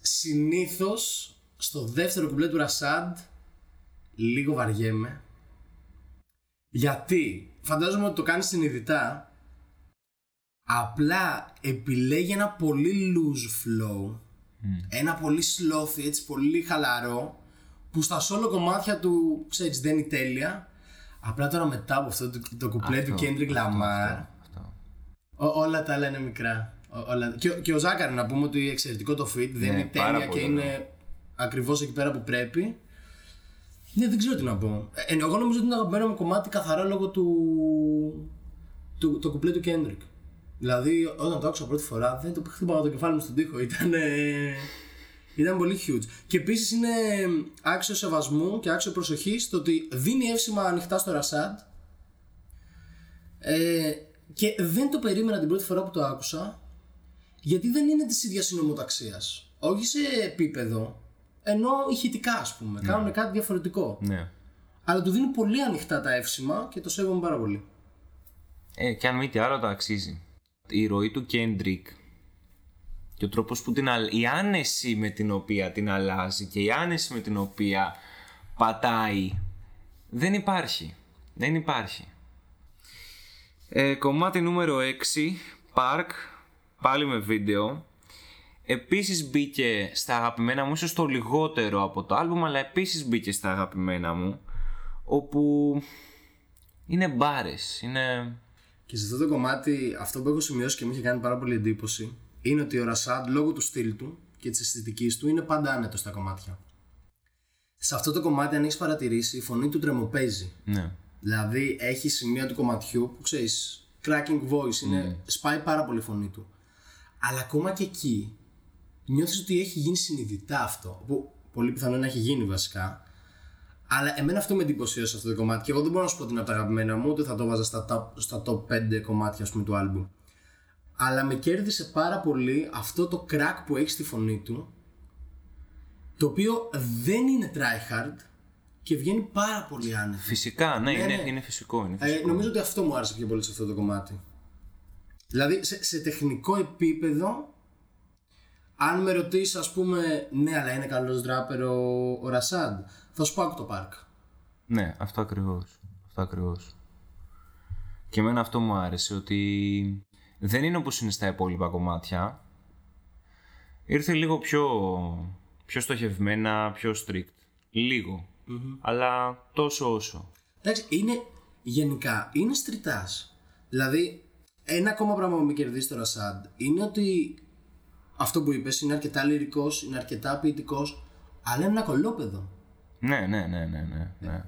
συνήθως στο δεύτερο κουπλέ του Rashad λίγο βαριέμαι. Γιατί φαντάζομαι ότι το κάνει συνειδητά. Απλά επιλέγει ένα πολύ loose flow, mm. ένα πολύ slothy, έτσι πολύ χαλαρό, που στα solo κομμάτια του, ξέρεις, δεν είναι τέλεια. Απλά τώρα μετά από αυτό το, το κουπλέ αυτό, του Kendrick Lamar, όλα τα άλλα είναι μικρά. Ό, όλα... και, και ο Ζάκαρη, να πούμε ότι εξαιρετικό το fit, δεν ναι, είναι τέλεια και είναι ναι. ακριβώς εκεί πέρα που πρέπει. Ναι, δεν ξέρω τι να πω. Ε, εγώ νομίζω ότι είναι αγαπημένο μου κομμάτι καθαρά λόγω του, του, το κουπλέ του Kendrick. Δηλαδή, όταν το άκουσα πρώτη φορά, δεν το χτύπαγα το κεφάλι μου στον τοίχο. Ήταν, ε, ήταν πολύ huge. Και επίσης είναι άξιο σεβασμού και άξιο προσοχής στο ότι δίνει εύσημα ανοιχτά στο Rashad. Ε, Και δεν το περίμενα την πρώτη φορά που το άκουσα, γιατί δεν είναι της ίδιας συνωμοταξίας. Όχι σε επίπεδο, ενώ ηχητικά, ας πούμε. Ναι. Κάνουν κάτι διαφορετικό. Ναι. Αλλά του δίνουν πολύ ανοιχτά τα εύσημα και το σέβομαι πάρα πολύ. Ε, και αν μη τι άλλο, το αξίζει. Η ροή του Kendrick και ο τρόπος που την αλλάζει, η άνεση με την οποία την αλλάζει και η άνεση με την οποία πατάει, δεν υπάρχει. Δεν υπάρχει. Ε, κομμάτι νούμερο έξι, Park, πάλι με βίντεο. Επίσης μπήκε στα αγαπημένα μου, ίσως το λιγότερο από το άλμπουμ, αλλά επίσης μπήκε στα αγαπημένα μου, όπου είναι μπάρες, είναι... Και σε αυτό το κομμάτι, αυτό που έχω σημειώσει και μου είχε κάνει πάρα πολύ εντύπωση, είναι ότι ο Rashad, λόγω του στυλ του και της αισθητικής του, είναι πάντα άνετος στα κομμάτια. Σε αυτό το κομμάτι, αν έχεις παρατηρήσει, η φωνή του τρεμοπαίζει. Ναι. Δηλαδή έχει σημεία του κομματιού που ξέρεις, cracking voice, είναι, mm. σπάει πάρα πολύ η φωνή του. Αλλά ακόμα και εκεί νιώθεις ότι έχει γίνει συνειδητά αυτό, που πολύ πιθανό να έχει γίνει βασικά. Αλλά εμένα αυτό με εντυπωσίασε αυτό το κομμάτι και εγώ δεν μπορώ να σου πω ότι είναι από τα αγαπημένα μου, ούτε θα το βάζα στα top, στα top πέντε κομμάτια ας πούμε, του άλμπουμ. Αλλά με κέρδισε πάρα πολύ αυτό το crack που έχει στη φωνή του, το οποίο δεν είναι tryhard και βγαίνει πάρα πολύ άνετα. Φυσικά, ναι, ναι, είναι, ναι. είναι φυσικό. Είναι φυσικό. Ε, νομίζω ότι αυτό μου άρεσε πιο πολύ σε αυτό το κομμάτι. Δηλαδή, σε, σε τεχνικό επίπεδο, αν με ρωτήσεις, ας πούμε, ναι, αλλά είναι καλός ντράπερ ο, ο Rashad, θα σου πάω το Park. Ναι, αυτό ακριβώς. Αυτό ακριβώς. Και εμένα αυτό μου άρεσε, ότι δεν είναι όπως είναι στα υπόλοιπα κομμάτια. Ήρθε λίγο πιο, πιο στοχευμένα, πιο strict. Λίγο. Mm-hmm. Αλλά τόσο όσο. Εντάξει, είναι γενικά, είναι στριτάς. Δηλαδή, ένα ακόμα πράγμα που με κερδίζει το Rashad είναι ότι αυτό που είπες είναι αρκετά λυρικός, είναι αρκετά ποιητικός, αλλά είναι ένα κολόπεδο. Ναι, ναι, ναι, ναι, ναι.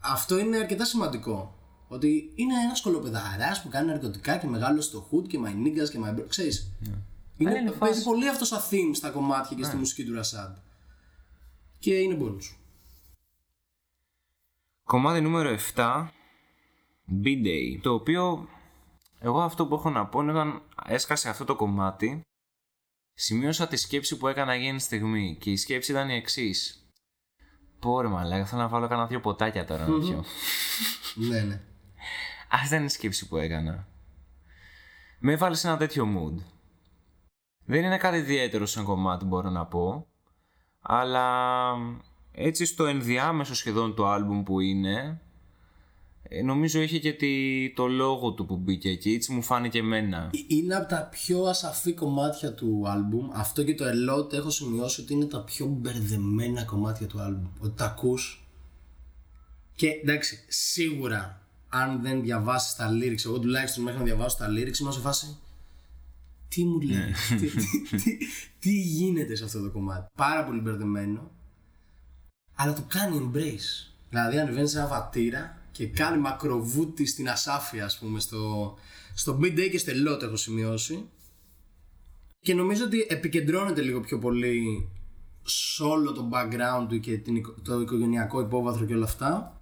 Αυτό είναι αρκετά σημαντικό. Ότι είναι ένας κολοπεδαράς που κάνει ναρκωτικά και μεγάλο στο hood και my niggas και my bro. Ξέρεις, ναι. είναι, είναι παίζει πολύ αυτός σαν theme στα κομμάτια και ναι. στη μουσική του Rashad. Και είναι bonus. Κομμάτι νούμερο επτά, B-Day, το οποίο εγώ αυτό που έχω να πω είναι όταν έσκασε αυτό το κομμάτι, σημείωσα τη σκέψη που έκανα γίνει στιγμή και η σκέψη ήταν η εξής. Πω ρε μαλάκα, θέλω να βάλω κανένα δύο ποτάκια τώρα να πιω. Ναι, ναι. Ας δεν είναι η σκέψη που έκανα. Με έβαλε σε ένα τέτοιο mood. Δεν είναι κάτι ιδιαίτερο σαν κομμάτι μπορώ να πω, αλλά... Έτσι στο ενδιάμεσο σχεδόν το άλμπουμ που είναι, νομίζω είχε και τη, το λόγο του που μπήκε εκεί, έτσι μου φάνηκε εμένα. Είναι από τα πιο ασαφή κομμάτια του άλμπουμ, αυτό και το Elot έχω σημειώσει ότι είναι τα πιο μπερδεμένα κομμάτια του άλμπουμ, ότι τα ακούς και εντάξει σίγουρα αν δεν διαβάσεις τα lyrics, εγώ τουλάχιστον μέχρι να διαβάσω τα lyrics είμαι σε φάση τι μου λέει, τι, τι, τι, τι γίνεται σε αυτό το κομμάτι, πάρα πολύ μπερδεμένο. Αλλά το κάνει embrace. Δηλαδή ανεβαίνει σε ένα βατήρα και κάνει μακροβούτι στην ασάφεια, ας πούμε, στο, στο B-Day και στο Elot έχω σημειώσει. Και νομίζω ότι επικεντρώνεται λίγο πιο πολύ σε όλο το background του και την, το οικογενειακό υπόβαθρο και όλα αυτά.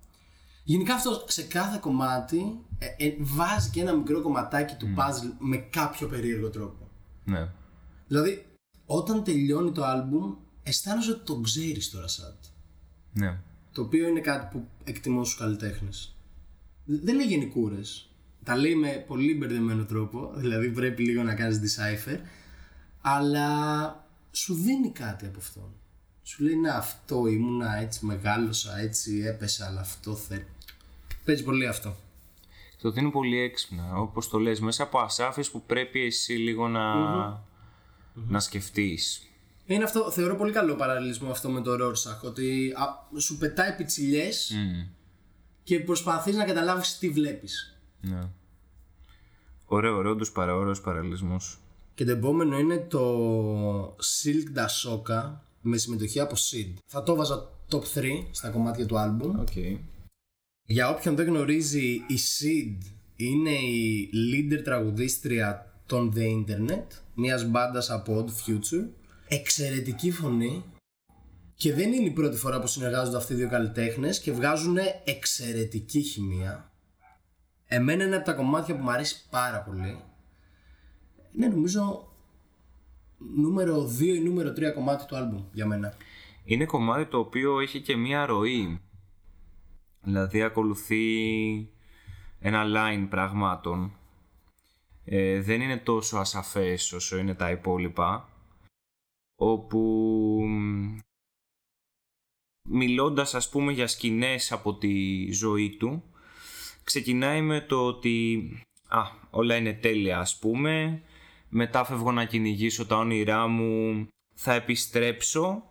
Γενικά αυτό σε κάθε κομμάτι ε, ε, βάζει και ένα μικρό κομματάκι του mm. puzzle με κάποιο περίεργο τρόπο. Ναι. Δηλαδή όταν τελειώνει το άλμπουμ αισθάνεσαι ότι τον ξέρεις τώρα σαν. Ναι. Το οποίο είναι κάτι που εκτιμώ στους καλλιτέχνες. Δεν λέει γενικούρες. Τα λέει με πολύ μπερδεμένο τρόπο. Δηλαδή πρέπει λίγο να κάνεις decipher. Αλλά σου δίνει κάτι από αυτόν. Σου λέει να αυτό ήμουνα, έτσι μεγάλωσα, έτσι έπεσα, αλλά αυτό θέλει. Παίζει πολύ αυτό. Το δίνει πολύ έξυπνα. Όπως το λες, μέσα από ασάφειες που πρέπει εσύ λίγο να, mm-hmm. να σκεφτείς. Είναι αυτό, θεωρώ πολύ καλό παραλληλισμό αυτό με το Rorschach, ότι α, σου πετάει πιτσιλιές mm. και προσπαθείς να καταλάβεις τι βλέπεις. Ναι. Ωραίο, ωραίο, όντως παραόρος παραλληλισμός. Και το επόμενο είναι το Silk Dashoka με συμμετοχή από Sid. Θα το βάζα top τρία στα κομμάτια του άλμπουμ. Okay. Για όποιον δεν γνωρίζει, η Sid είναι η leader τραγουδίστρια των The Internet, μιας μπάντας από Odd Future. Εξαιρετική φωνή και δεν είναι η πρώτη φορά που συνεργάζονται αυτοί οι δύο καλλιτέχνες και βγάζουν εξαιρετική χημεία. Εμένα είναι από τα κομμάτια που μου αρέσει πάρα πολύ. Είναι νομίζω νούμερο δύο ή νούμερο τρία κομμάτι του άλμπουμ για μένα. Είναι κομμάτι το οποίο έχει και μία ροή. Δηλαδή ακολουθεί ένα line πραγμάτων. Ε, δεν είναι τόσο ασαφές όσο είναι τα υπόλοιπα. Όπου μιλώντας ας πούμε για σκηνές από τη ζωή του, ξεκινάει με το ότι α, όλα είναι τέλεια ας πούμε, μετά φεύγω να κυνηγήσω τα όνειρά μου, θα επιστρέψω,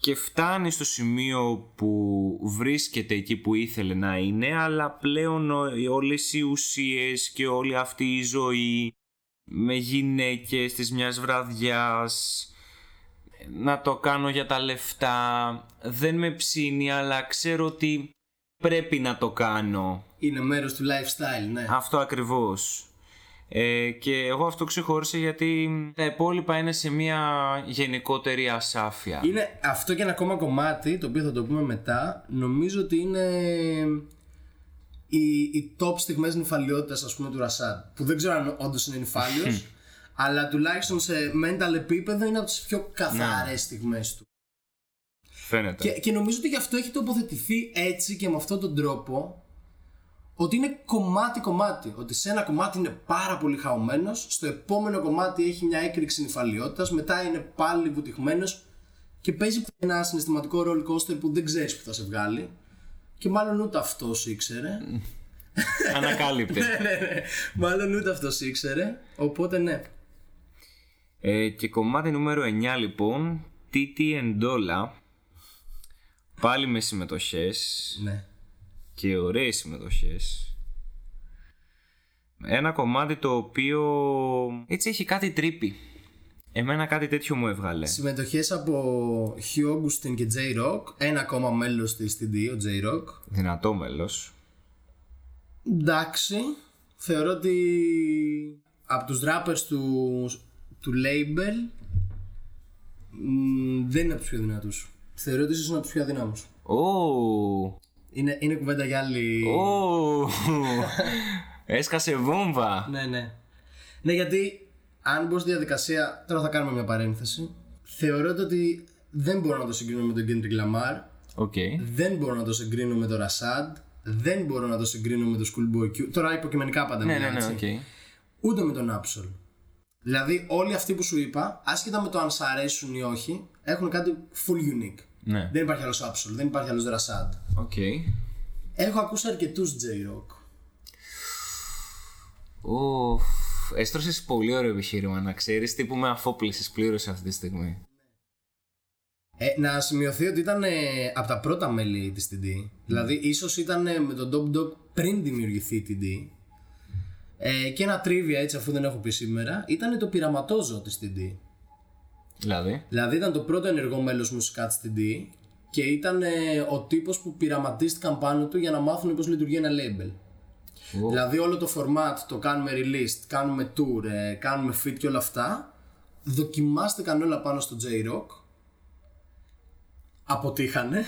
και φτάνει στο σημείο που βρίσκεται εκεί που ήθελε να είναι, αλλά πλέον όλες οι ουσίες και όλη αυτή η ζωή με γυναίκες της μιας βραδιάς, να το κάνω για τα λεφτά, δεν με ψήνει, αλλά ξέρω ότι πρέπει να το κάνω. Είναι μέρος του lifestyle, ναι. Αυτό ακριβώς. Ε, και εγώ αυτό ξεχώρισα γιατί τα υπόλοιπα είναι σε μια γενικότερη ασάφεια. Είναι αυτό και ένα ακόμα κομμάτι, το οποίο θα το πούμε μετά. Νομίζω ότι είναι οι, οι top στιγμές νυφαλιότητας, ας πούμε, του Ρασάντ. Που δεν ξέρω αν όντως είναι νυφάλιος, αλλά τουλάχιστον σε mental επίπεδο είναι από τις πιο καθαρές ναι. στιγμές του. Φαίνεται. Και, και νομίζω ότι γι' αυτό έχει τοποθετηθεί έτσι και με αυτόν τον τρόπο, ότι είναι κομμάτι-κομμάτι. Ότι σε ένα κομμάτι είναι πάρα πολύ χαωμένος, στο επόμενο κομμάτι έχει μια έκρηξη νυφαλιότητας, μετά είναι πάλι βουτυγμένος και παίζει ένα συναισθηματικό roller coaster που δεν ξέρεις που θα σε βγάλει. Και μάλλον ούτε αυτός ήξερε. Ανακάλυπτε. ναι, ναι, ναι. Μάλλον ούτε αυτός ήξερε. Οπότε ναι. Ε, και κομμάτι νούμερο εννιά λοιπόν, Titi and Dolla. Πάλι με συμμετοχές. Ναι. Και ωραίες συμμετοχές. Ένα κομμάτι το οποίο έτσι έχει κάτι τρύπη. Εμένα κάτι τέτοιο μου έβγαλε. Συμμετοχές από Hugh Augustin και Jay Rock. Ένα ακόμα μέλος της τι ντι ι, ο Jay Rock. Δυνατό μέλος. Εντάξει. Θεωρώ ότι από τους rappers του, του label μ, δεν είναι από τους πιο δυνατούς. Θεωρώ ότι ίσως είναι από τους πιο αδύναμους. Oh. Είναι, είναι κουβέντα για άλλη. Oh. Έσκασε βόμβα. Ναι, ναι. Ναι, γιατί αν μπω στη διαδικασία. Τώρα θα κάνουμε μια παρένθεση. Θεωρώ ότι δεν μπορώ να το συγκρίνω με τον Kendrick Lamar. Okay. Δεν μπορώ να το συγκρίνω με τον Rashad. Δεν μπορώ να το συγκρίνω με τον Schoolboy Q. Τώρα υποκειμενικά πάντα μιλάω. Ναι, ναι, ναι, okay. Ούτε με τον Ab-Soul. Δηλαδή, όλοι αυτοί που σου είπα, άσχετα με το αν σ' αρέσουν ή όχι, έχουν κάτι full unique. Ναι. Δεν υπάρχει άλλος Ab-Soul, δεν υπάρχει άλλος Rashad. Okay. Έχω ακούσει αρκετούς Jay Rock. Ουφ, έστρωσες πολύ ωραίο επιχείρημα, να ξέρεις τι που με αφόπλησες πλήρως αυτή τη στιγμή. Ε, να σημειωθεί ότι ήταν ε, από τα πρώτα μέλη της τι ντι ι. Δηλαδή, ίσως ήταν ε, με τον Top Dawg πριν δημιουργηθεί η τι ντι ι. Ε, και ένα trivia έτσι, αφού δεν έχω πει σήμερα, ήταν το πειραματόζωο της τι ντι ι. Δηλαδή. δηλαδή ήταν το πρώτο ενεργό μέλος μουσικά της τι ντι ι και ήταν ε, ο τύπος που πειραματίστηκαν πάνω του για να μάθουν πώς λειτουργεί ένα label. Oh. Δηλαδή όλο το format, το κάνουμε release, κάνουμε tour, ε, κάνουμε fit και όλα αυτά, δοκιμάστηκαν όλα πάνω στο Jay Rock, αποτύχανε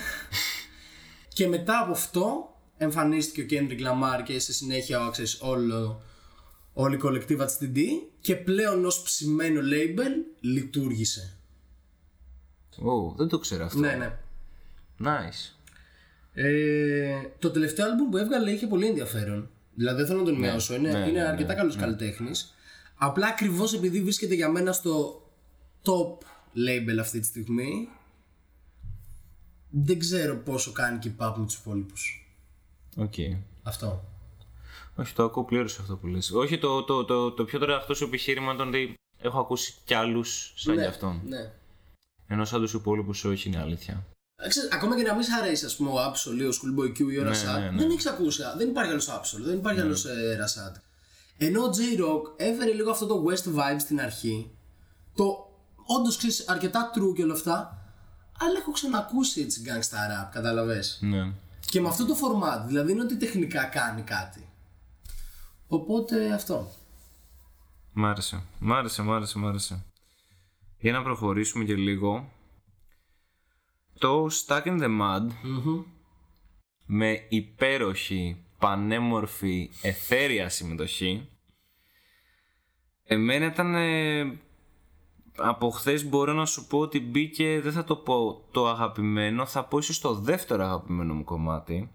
και μετά από αυτό εμφανίστηκε ο Kendrick Lamar και στη συνέχεια ο Access όλο όλη η κολεκτίβα της τι ντι ι και πλέον ως ψημένο label λειτουργήσε. Ω, oh, δεν το ξέρω αυτό. Ναι, ναι. Nice. Ε, το τελευταίο άλμπουμ που έβγαλε είχε πολύ ενδιαφέρον. Δηλαδή δεν θέλω να τον μειώσω, ναι, είναι, ναι, είναι ναι, αρκετά ναι, καλός ναι. καλλιτέχνης. Απλά ακριβώς επειδή βρίσκεται για μένα στο top label αυτή τη στιγμή, δεν ξέρω πόσο κάνει keep up με τους υπόλοιπους. Οκ. Okay. Αυτό. Όχι, το ακούω πλήρως αυτό που λες. Όχι, το, το, το, το πιο τραχτό σου επιχείρημα ήταν ότι έχω ακούσει κι άλλους σαν ναι, κι αυτόν. Ναι. Ενώ σαν τους υπόλοιπους όχι, είναι αλήθεια. Ξέρεις, ακόμα και να μην σ' αρέσει, ας πούμε, ο Ab-Soul ή ο Schoolboy Q ή ο Rashad, ναι, ναι, ναι. δεν έχεις ακούσει. Δεν υπάρχει άλλος Ab-Soul, δεν υπάρχει ναι. άλλος ε, Rashad. Ενώ ο Jay Rock έφερε λίγο αυτό το West Vibe στην αρχή. Το όντως ξέρεις, αρκετά true και όλα αυτά. Αλλά έχω ξανακούσει έτσι gangsta rap, καταλαβες. Ναι. Και με αυτό το format, δηλαδή είναι ότι τεχνικά κάνει κάτι. Οπότε αυτό. Μ' άρεσε, μ' άρεσε, μ' άρεσε, μ' άρεσε. Για να προχωρήσουμε και λίγο. Το Stuck in the Mud mm-hmm. με υπέροχη πανέμορφη, αιθέρια συμμετοχή. Εμένα ήταν... Ε, από χθες μπορώ να σου πω ότι μπήκε, δεν θα το πω το αγαπημένο, θα πω ίσως το δεύτερο αγαπημένο μου κομμάτι.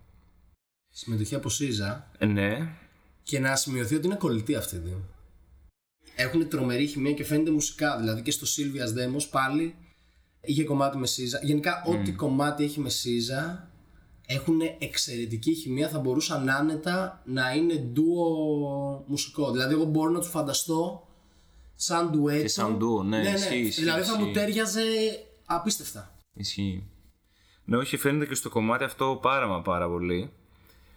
Συμμετοχή από SZA. Ναι. Και να σημειωθεί ότι είναι κολλητή αυτή τη. Έχουν τρομερή χημεία και φαίνεται μουσικά. Δηλαδή και στο Cilvia's Demos πάλι είχε κομμάτι με SZA. Γενικά mm. ό,τι κομμάτι έχει με SZA έχουν εξαιρετική χημεία. Θα μπορούσαν άνετα να είναι duo μουσικό. Δηλαδή εγώ μπορώ να τους φανταστώ σαν ντουέτο. Σαν ντουό, ναι, ναι, ναι. Ισχύει, ισχύει, δηλαδή θα ισχύει. Μου τέριαζε απίστευτα. Ισχύει. Ναι, όχι, φαίνεται και στο κομμάτι αυτό πάρα μα πάρα πολύ.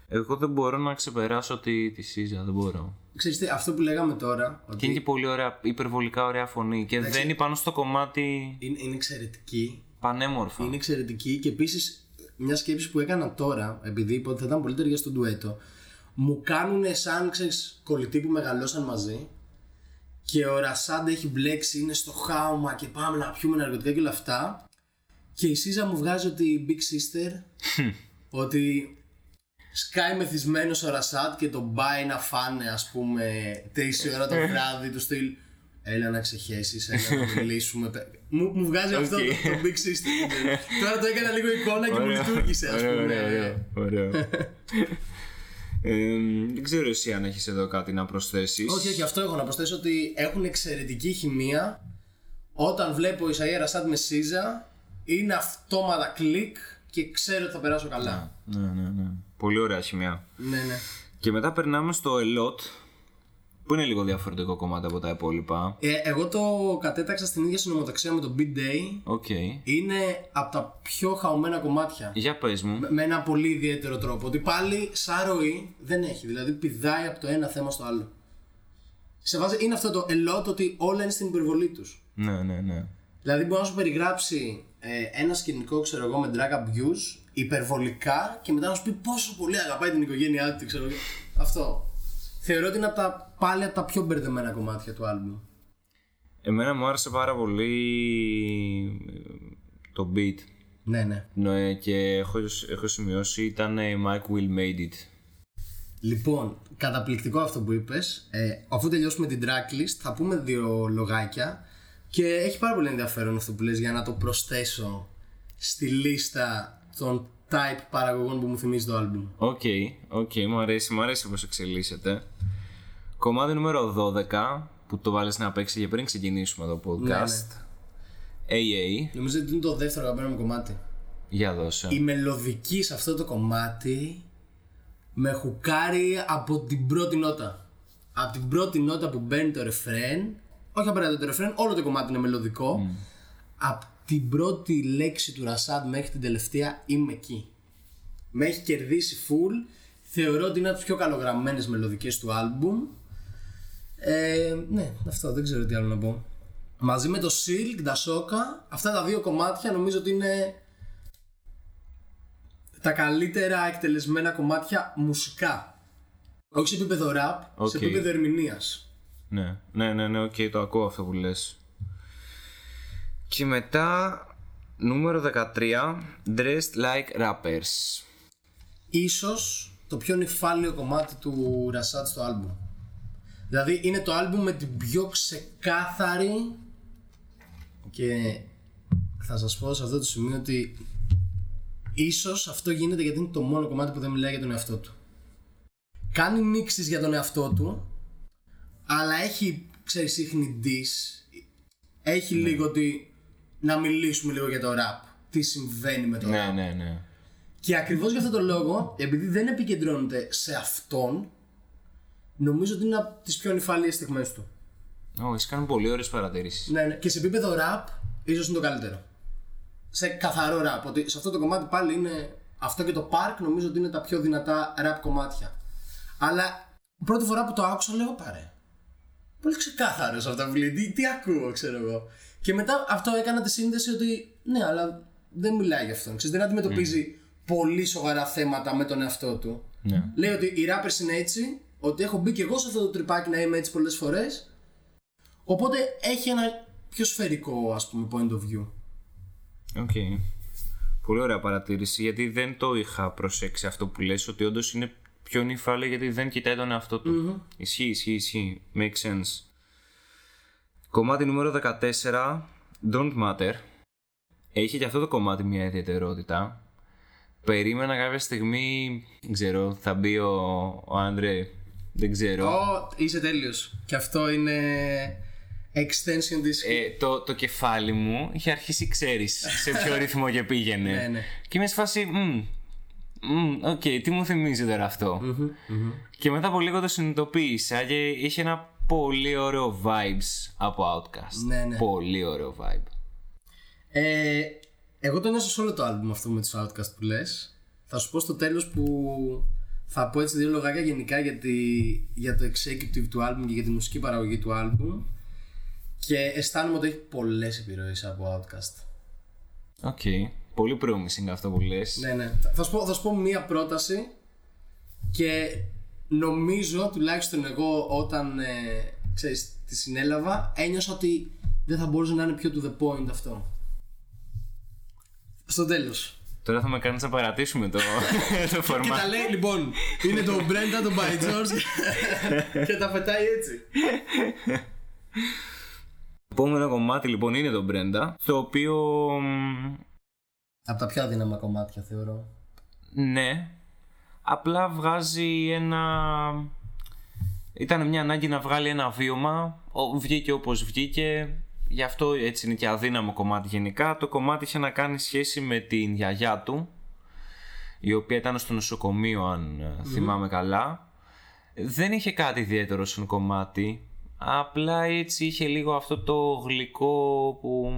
Εγώ δεν μπορώ να ξεπεράσω τη, τη SZA, δεν μπορώ. Ξέρεις τι, αυτό που λέγαμε τώρα. Ότι... Και είναι και πολύ ωραία, υπερβολικά ωραία φωνή. Και εντάξει, δεν είναι πάνω στο κομμάτι. Είναι, είναι εξαιρετική. Πανέμορφα. Είναι εξαιρετική και επίσης μια σκέψη που έκανα τώρα, επειδή είπα ότι θα ήταν πολύ ταιριαστό στον ντουέτο, μου κάνουν σαν ξέρεις κολλητοί που μεγαλώσαν μαζί. Και ο Ρασάντ έχει μπλέξει, είναι στο χάωμα και πάμε να πιούμε ναρκωτικά και όλα αυτά. Και η SZA μου βγάζει ότι Big Sister, ότι σκάει μεθυσμένος ο Ρασάντ και τον πάει να φάνε, ας πούμε, τέσσερις ώρα το βράδυ του στυλ. Έλα να ξεχέσεις, έλα να μιλήσουμε. μου, μου βγάζει okay. αυτό το, το Big Sister. Τώρα το έκανα λίγο εικόνα και μου λειτουργήσε, ας πούμε. Ωραίο. Ε, δεν ξέρω εσύ αν έχεις εδώ κάτι να προσθέσεις. Όχι, όχι, αυτό έχω να προσθέσω ότι έχουν εξαιρετική χημεία. Όταν βλέπω Isaiah Rashad με SZA είναι αυτόματα κλικ και ξέρω ότι θα περάσω καλά. Ναι, ναι, ναι. Πολύ ωραία χημεία. Ναι, ναι. Και μετά περνάμε στο A Lot, που είναι λίγο διαφορετικό κομμάτι από τα υπόλοιπα. Ε, εγώ το κατέταξα στην ίδια συνομοταξία με το B-Day. Okay. Είναι από τα πιο χαωμένα κομμάτια. Για πες μου. Με, με ένα πολύ ιδιαίτερο τρόπο. Ότι πάλι σαν ροή δεν έχει. Δηλαδή πηδάει από το ένα θέμα στο άλλο. Σε βάζει, είναι αυτό το ελότ ότι όλα είναι στην υπερβολή τους. Ναι, ναι, ναι. Δηλαδή μπορεί να σου περιγράψει ε, ένα σκηνικό, ξέρω εγώ, με drug abuse υπερβολικά και μετά να σου πει πόσο πολύ αγαπάει την οικογένειά του, ξέρω εγώ. Αυτό. Θεωρώ ότι είναι από τα, πάλι από τα πιο μπερδεμένα κομμάτια του άλμπου. Εμένα μου άρεσε πάρα πολύ το beat. Ναι, ναι. ναι και έχω, έχω σημειώσει, ήταν Mike Will Made It. Λοιπόν, καταπληκτικό αυτό που είπες. Ε, αφού τελειώσουμε την tracklist θα πούμε δύο λογάκια. Και έχει πάρα πολύ ενδιαφέρον αυτό που λες για να το προσθέσω στη λίστα των type παραγωγών που μου θυμίζει το album. Οκ, okay, οκ, okay, μου αρέσει, μου αρέσει πως εξελίσσεται. Κομμάτι νούμερο δώδεκα που το βάλεις να παίξει για πριν ξεκινήσουμε το podcast. Ναι, ναι. έι έι. Νομίζω ότι είναι το δεύτερο αγαπημένο μου κομμάτι. Για δώσε. Η μελωδική σε αυτό το κομμάτι με χουκάρει από την πρώτη νότα. Από την πρώτη νότα που μπαίνει το ρεφρέν. Όχι απαραίτητο το ρεφρέν, όλο το κομμάτι είναι μελωδικό. Mm. Από την πρώτη λέξη του Rashad μέχρι την τελευταία είμαι εκεί. Με έχει κερδίσει full. Θεωρώ ότι είναι από τις πιο καλογραμμένες μελωδικές του άλμπουμ. Ε, ναι, αυτό δεν ξέρω τι άλλο να πω. Μαζί με το Silk, Dashoka, αυτά τα δύο κομμάτια νομίζω ότι είναι τα καλύτερα εκτελεσμένα κομμάτια μουσικά. Όχι σε επίπεδο rap, okay. σε επίπεδο ερμηνείας. Ναι, ναι, ναι, ναι, okay, το ακούω αυτό που λες. Και μετά, νούμερο δεκατρία, Dressed Like Rappers. Ίσως το πιο νυφάλιο κομμάτι του Rashad στο άλμπουμ. Δηλαδή είναι το άλμπουμ με την πιο ξεκάθαρη. Και θα σας πω σε αυτό το σημείο ότι ίσως αυτό γίνεται γιατί είναι το μόνο κομμάτι που δεν μιλάει για τον εαυτό του. Κάνει μίξεις για τον εαυτό του, αλλά έχει, ξέρεις, ίχνη diss. Έχει ναι. λίγο ότι να μιλήσουμε λίγο για το rap. Τι συμβαίνει με το ναι, rap. Ναι, ναι. Και ακριβώς για αυτόν τον λόγο, επειδή δεν επικεντρώνεται σε αυτόν, νομίζω ότι είναι από τις πιο νυφάλιες στιγμές του. Ω, εσύ κάνουν πολύ ωραίες παρατηρήσεις. Ναι, ναι. Και σε επίπεδο rap, ίσως είναι το καλύτερο. Σε καθαρό rap. Ότι σε αυτό το κομμάτι πάλι είναι. Αυτό και το Park νομίζω ότι είναι τα πιο δυνατά rap κομμάτια. Αλλά πρώτη φορά που το άκουσα, λέω πάρε. Πολύ ξεκάθαρο αυτά που λέει. Τι, τι ακούω, ξέρω εγώ. Και μετά αυτό έκανα τη σύνδεση ότι ναι, αλλά δεν μιλάει γι' αυτόν. Ξέρεις, δεν αντιμετωπίζει mm. πολύ σοβαρά θέματα με τον εαυτό του. Yeah. Λέει ότι οι rappers είναι έτσι, ότι έχω μπει και εγώ σε αυτό το τρυπάκι να είμαι έτσι πολλές φορές. Οπότε έχει ένα πιο σφαιρικό, ας πούμε, point of view. Οκ. Okay. Πολύ ωραία παρατήρηση, γιατί δεν το είχα προσέξει αυτό που λες, ότι όντως είναι πιο νυφάλια γιατί δεν κοιτάει τον εαυτό του. Mm-hmm. Ισχύει, ισχύει, ισχύει. Makes sense. Κομμάτι νούμερο δεκατέσσερα, Don't Matter. Έχει και αυτό το κομμάτι μια ιδιαιτερότητα. Περίμενα κάποια στιγμή, δεν ξέρω, θα μπει ο, ο Άντρε, δεν ξέρω. Ω, είσαι τέλειος. Και αυτό είναι extension της... Ε, το, το κεφάλι μου είχε αρχίσει, ξέρεις, σε ποιο ρυθμό και πήγαινε. Ναι, ναι. Και είμαι σε φάση, οκ, okay, τι μου θυμίζει τώρα αυτό. Mm-hmm, mm-hmm. Και μετά από λίγο το συνειδητοποίησα και είχε ένα πολύ ωραίο vibes από OutKast. Ναι, ναι. Πολύ ωραίο vibe. Ε... Εγώ το νιώσω σε όλο το άλμπουμ αυτό με τους OutKast που λες. Θα σου πω στο τέλος που θα πω έτσι δύο λογάκια γενικά για, τη, για το executive του άλμπουμ και για τη μουσική παραγωγή του άλμπουμ. Και αισθάνομαι ότι έχει πολλές επιρροές από OutKast. Οκ, okay. Πολύ promising αυτό που λες. Ναι, ναι, θα σου πω, θα σου πω μία πρόταση. Και νομίζω, τουλάχιστον εγώ όταν ε, ξέρεις, τη συνέλαβα, ένιωσα ότι δεν θα μπορούσε να είναι πιο to the point αυτό. Στο τέλος. Τώρα θα με κάνεις να παρατήσουμε το, το format. Και τα λέει λοιπόν, είναι το Brenda, το By George και τα πετάει έτσι. Το επόμενο κομμάτι λοιπόν είναι το Brenda, το οποίο... Από τα πιο αδύναμα κομμάτια θεωρώ. Ναι, απλά βγάζει ένα... Ήταν μια ανάγκη να βγάλει ένα βίωμα, βγήκε όπως βγήκε. Γι' αυτό έτσι είναι και αδύναμο κομμάτι γενικά. Το κομμάτι είχε να κάνει σχέση με την γιαγιά του, η οποία ήταν στο νοσοκομείο αν mm-hmm. θυμάμαι καλά. Δεν είχε κάτι ιδιαίτερο σαν κομμάτι, απλά έτσι είχε λίγο αυτό το γλυκό που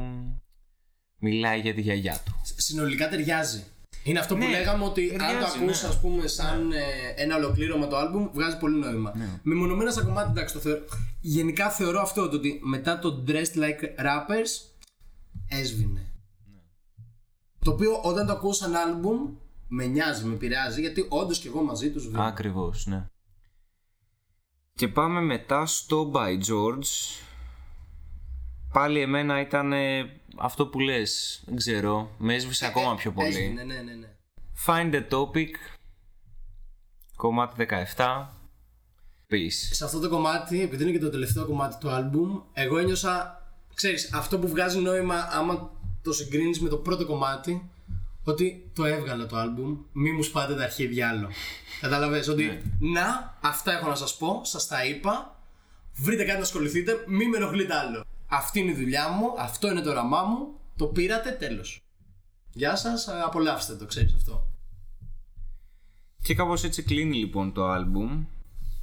μιλάει για τη γιαγιά του. Συνολικά ταιριάζει. Είναι αυτό που ναι, λέγαμε ότι ταιριάζει, αν το ακούς ναι. ας πούμε σαν ναι. ένα ολοκλήρωμα το άλμπουμ βγάζει πολύ νόημα. Ναι. Μεμονωμένα στα κομμάτια εντάξει το θεωρώ. Γενικά θεωρώ αυτό ότι μετά το Dressed Like Rappers έσβηνε. Ναι. Το οποίο όταν το ακούω σαν άλμπουμ με νοιάζει, με πειράζει γιατί όντως και εγώ μαζί τους βγαίνω. Ακριβώς, ναι. Και πάμε μετά στο By George. Πάλι εμένα ήταν αυτό που λες, δεν ξέρω, με έσβησε ακόμα πιο πολύ. Έσβηνε, ναι, ναι, ναι. Find the Topic, κομμάτι δεκαεπτά. Peace. Σε αυτό το κομμάτι, επειδή είναι και το τελευταίο κομμάτι του άλμπουμ, εγώ ένιωσα, ξέρεις, αυτό που βγάζει νόημα άμα το συγκρίνεις με το πρώτο κομμάτι, ότι το έβγαλα το άλμπουμ, μη μου σπάτε τα αρχίδια άλλο. Καταλαβες ότι, ναι. να, αυτά έχω να σας πω, σας τα είπα, βρείτε κάτι να ασχοληθείτε, μη με ενοχλείτε άλλο. Αυτή είναι η δουλειά μου, αυτό είναι το όραμά μου, το πήρατε, τέλος. Γεια σας, απολαύστε το, ξέρεις αυτό. Και κάπως έτσι κλείνει λοιπόν το άλμπουμ.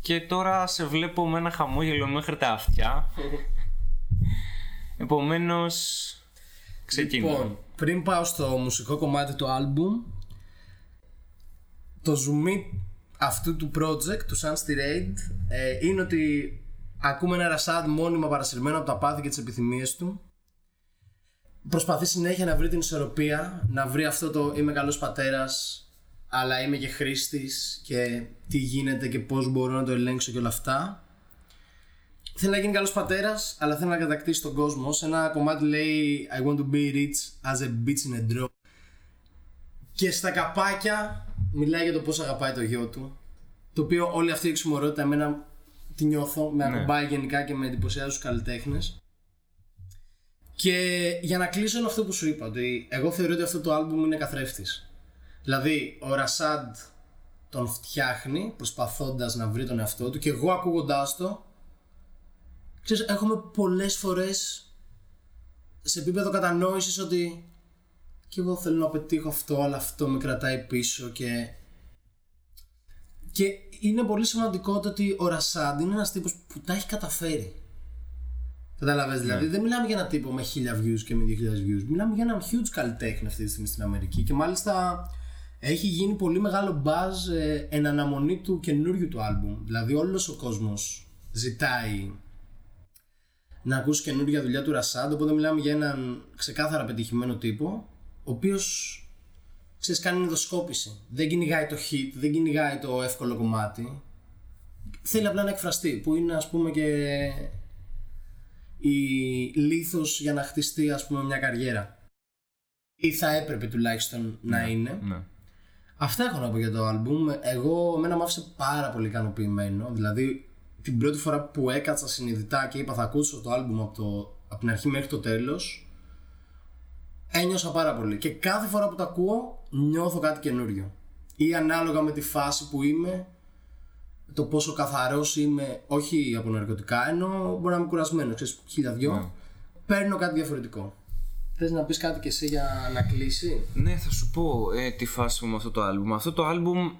Και τώρα σε βλέπω με ένα χαμόγελο μέχρι τα αυτιά. Επομένως, ξεκινώ. Λοιπόν, πριν πάω στο μουσικό κομμάτι του άλμπουμ, το zoom αυτού του project, του Sun's Tirade, ε, είναι ότι ακούμε ένα Rashad μόνιμα παρασυρμένο από τα πάθη και τις επιθυμίες του. Προσπαθεί συνέχεια να βρει την ισορροπία, να βρει αυτό το είμαι καλός πατέρας, αλλά είμαι και χρήστης και τι γίνεται και πώς μπορώ να το ελέγξω και όλα αυτά. Θέλει να γίνει καλός πατέρας, αλλά θέλει να κατακτήσει τον κόσμο. Σε ένα κομμάτι λέει I want to be rich as a bitch in a draw. Και στα καπάκια μιλάει για το πώς αγαπάει το γιο του, το οποίο όλη αυτή η εξουμορότητα εμένα τη νιώθω, με ακουμπάει ναι. γενικά και με εντυπωσιάζει στους καλλιτέχνες. Και για να κλείσω είναι αυτό που σου είπα, ότι εγώ θεωρώ ότι αυτό το άλμπουμ είναι καθρέφτης. Δηλαδή ο Rashad τον φτιάχνει προσπαθώντας να βρει τον εαυτό του και εγώ ακούγοντάς το, ξέρεις, έχουμε πολλές φορές σε επίπεδο κατανόησης ότι και εγώ θέλω να πετύχω αυτό, αλλά αυτό με κρατάει πίσω και... Και είναι πολύ σημαντικό το ότι ο Rashad είναι ένας τύπος που τα έχει καταφέρει. Καταλαβαίνεις, δηλαδή yeah. δεν μιλάμε για έναν τύπο με χίλια views και με δύο χιλιάδες views. Μιλάμε για έναν huge καλλιτέχνη αυτή τη στιγμή στην Αμερική. Και μάλιστα έχει γίνει πολύ μεγάλο buzz ε, εν αναμονή του καινούριου του άλμπουμ. Δηλαδή όλος ο κόσμος ζητάει να ακούσει καινούργια δουλειά του Rashad. Οπότε μιλάμε για έναν ξεκάθαρα πετυχημένο τύπο, ο οποίος ξέρεις κάνει ενδοσκόπηση. Δεν κυνηγάει το hit, δεν κυνηγάει το εύκολο κομμάτι. Θέλει απλά να εκφραστεί, που είναι ας πούμε και η λίθος για να χτιστεί ας πούμε μια καριέρα, ή θα έπρεπε τουλάχιστον ναι, να είναι ναι. Αυτά έχω να πω για το άλμπουμ. Εγώ, εμένα μ' άφησε πάρα πολύ ικανοποιημένο. Δηλαδή, την πρώτη φορά που έκατσα συνειδητά και είπα θα ακούσω το άλμπουμ από, το, από την αρχή μέχρι το τέλος, ένιωσα πάρα πολύ. Και κάθε φορά που το ακούω, νιώθω κάτι καινούριο. Ή ανάλογα με τη φάση που είμαι, το πόσο καθαρός είμαι, όχι από ναρκωτικά, ενώ μπορεί να είμαι κουρασμένο, ξέρεις, χίλια δυο. Παίρνω κάτι διαφορετικό. Θες να πεις κάτι κι εσύ για να κλείσει? Ναι, θα σου πω ε, τη φάση μου με αυτό το άλμπουμ. Αυτό το άλμπουμ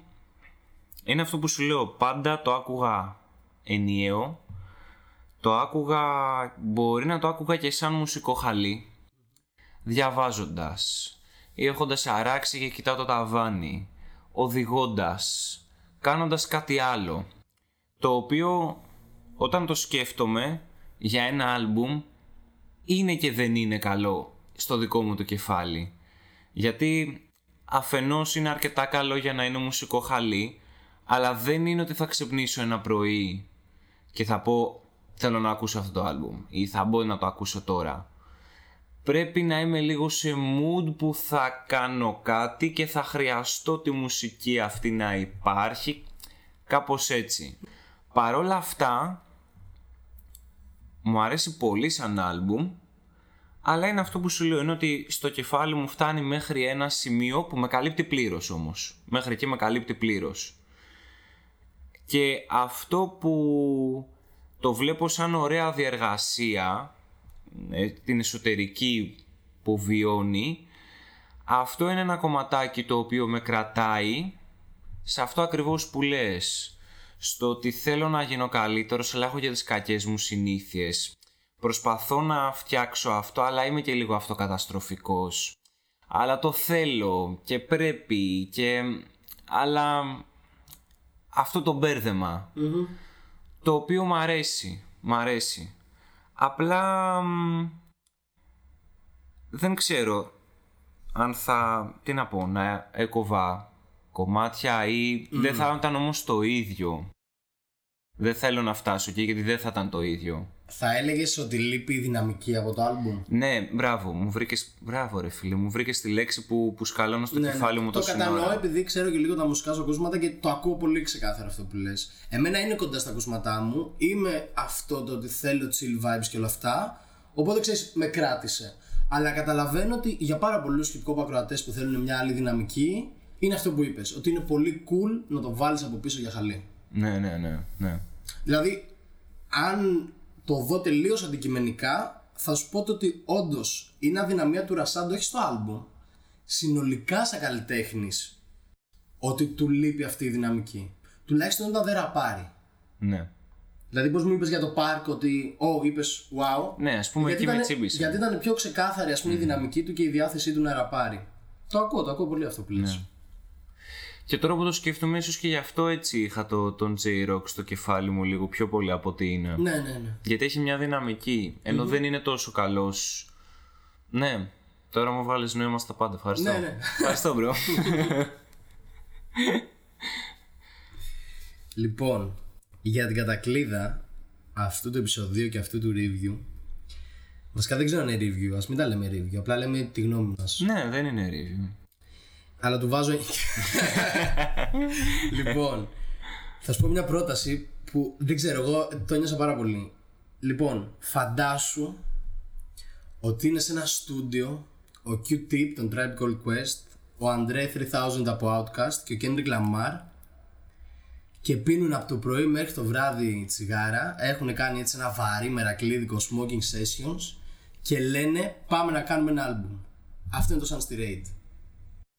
είναι αυτό που σου λέω. Πάντα το άκουγα ενιαίο. Το άκουγα, μπορεί να το άκουγα και σαν μουσικό χαλί, διαβάζοντας ή έχοντας αράξει και κοιτάω το ταβάνι, οδηγώντας, κάνοντας κάτι άλλο. Το οποίο όταν το σκέφτομαι για ένα άλμπουμ, είναι και δεν είναι καλό στο δικό μου το κεφάλι. Γιατί αφενός είναι αρκετά καλό για να είναι μουσικό χαλί, αλλά δεν είναι ότι θα ξυπνήσω ένα πρωί και θα πω θέλω να ακούσω αυτό το άλμπουμ ή θα μπορώ να το ακούσω τώρα. Πρέπει να είμαι λίγο σε mood που θα κάνω κάτι και θα χρειαστώ τη μουσική αυτή να υπάρχει, κάπως έτσι. Παρόλα αυτά, μου αρέσει πολύ σαν άλμπουμ, αλλά είναι αυτό που σου λέω, είναι ότι στο κεφάλι μου φτάνει μέχρι ένα σημείο που με καλύπτει πλήρως όμως. Μέχρι εκεί με καλύπτει πλήρως. Και αυτό που το βλέπω σαν ωραία διεργασία, την εσωτερική που βιώνει, αυτό είναι ένα κομματάκι το οποίο με κρατάει σε αυτό ακριβώς που λες. Στο ότι θέλω να γίνω καλύτερος, αλλά έχω και τις κακές μου συνήθειες. Προσπαθώ να φτιάξω αυτό, αλλά είμαι και λίγο αυτοκαταστροφικός. Αλλά το θέλω και πρέπει και... Αλλά αυτό το μπέρδεμα, mm-hmm. το οποίο μ' αρέσει, μ' αρέσει. Απλά μ, δεν ξέρω αν θα, τι να πω, να έκοβα κομμάτια ή mm. δεν θα ήταν όμως το ίδιο. Δεν θέλω να φτάσω εκεί γιατί δεν θα ήταν το ίδιο. Θα έλεγες ότι λείπει η δυναμική από το άλμπουμ. Ναι, μπράβο, μου βρήκες, μπράβο ρε φίλε, μου βρήκες τη λέξη που, που σκαλώνω στο ναι, κεφάλι ναι, μου το σήμερα. Το κατανοώ επειδή ξέρω και λίγο τα μουσικά σου ακούσματα και το ακούω πολύ ξεκάθαρα αυτό που λες. Εμένα είναι κοντά στα ακούσματά μου, είμαι αυτό το ότι θέλω chill vibes και όλα αυτά, οπότε ξέρεις με κράτησε. Αλλά καταλαβαίνω ότι για πάρα πολλούς hip-hop ακροατές που θέλουν μια άλλη δυναμική, είναι αυτό που είπες, ότι είναι πολύ cool να το βάλεις από πίσω για χαλί. Ναι, ναι, ναι, ναι. Δηλαδή, αν το δω τελείως αντικειμενικά, θα σου πω ότι όντως είναι αδυναμία του Ρασάντ, όχι στο άλμπουμ, συνολικά σαν καλλιτέχνης, ότι του λείπει αυτή η δυναμική. Τουλάχιστον όταν δεν ραπάρει. Ναι. Δηλαδή, πώς μου είπες για το πάρκο ότι, ω, oh, είπες, wow. Ναι, ας πούμε, εκεί με τσίμπησε. Γιατί ήταν πιο ξεκάθαρη, ας πούμε, mm. η δυναμική του και η διάθεσή του να ραπάρει. Το ακούω, το ακούω πολύ αυτό που λες. Ναι. Και τώρα που το σκέφτομαι, ίσως και γι' αυτό έτσι είχα το, τον Jay Rock στο κεφάλι μου λίγο πιο πολύ από ότι είναι. Ναι, ναι, ναι. Γιατί έχει μια δυναμική, ενώ mm-hmm. δεν είναι τόσο καλός. Ναι, τώρα μου βάλεις νόημα στα πάντα. Ευχαριστώ. Ναι, ναι. Ευχαριστώ, bro. Λοιπόν, για την κατακλείδα αυτού του επεισοδίου και αυτού του review. Βασικά δεν ξέρω αν είναι review, ας μην τα λέμε review, απλά λέμε τη γνώμη μας. Ναι, δεν είναι review. Αλλά του βάζω... Λοιπόν, θα σου πω μια πρόταση που δεν ξέρω, εγώ το ένιωσα πάρα πολύ. Λοιπόν, φαντάσου ότι είναι σε ένα στούντιο ο Q-Tip, τον Tribe Called Quest, ο André τρεις χιλιάδες από OutKast και ο Kendrick Lamar και πίνουν από το πρωί μέχρι το βράδυ τσιγάρα, έχουν κάνει έτσι ένα βαρύ μερακλίδικο smoking sessions και λένε πάμε να κάνουμε ένα άλμπουμ. Αυτό είναι το Sun's Tirade.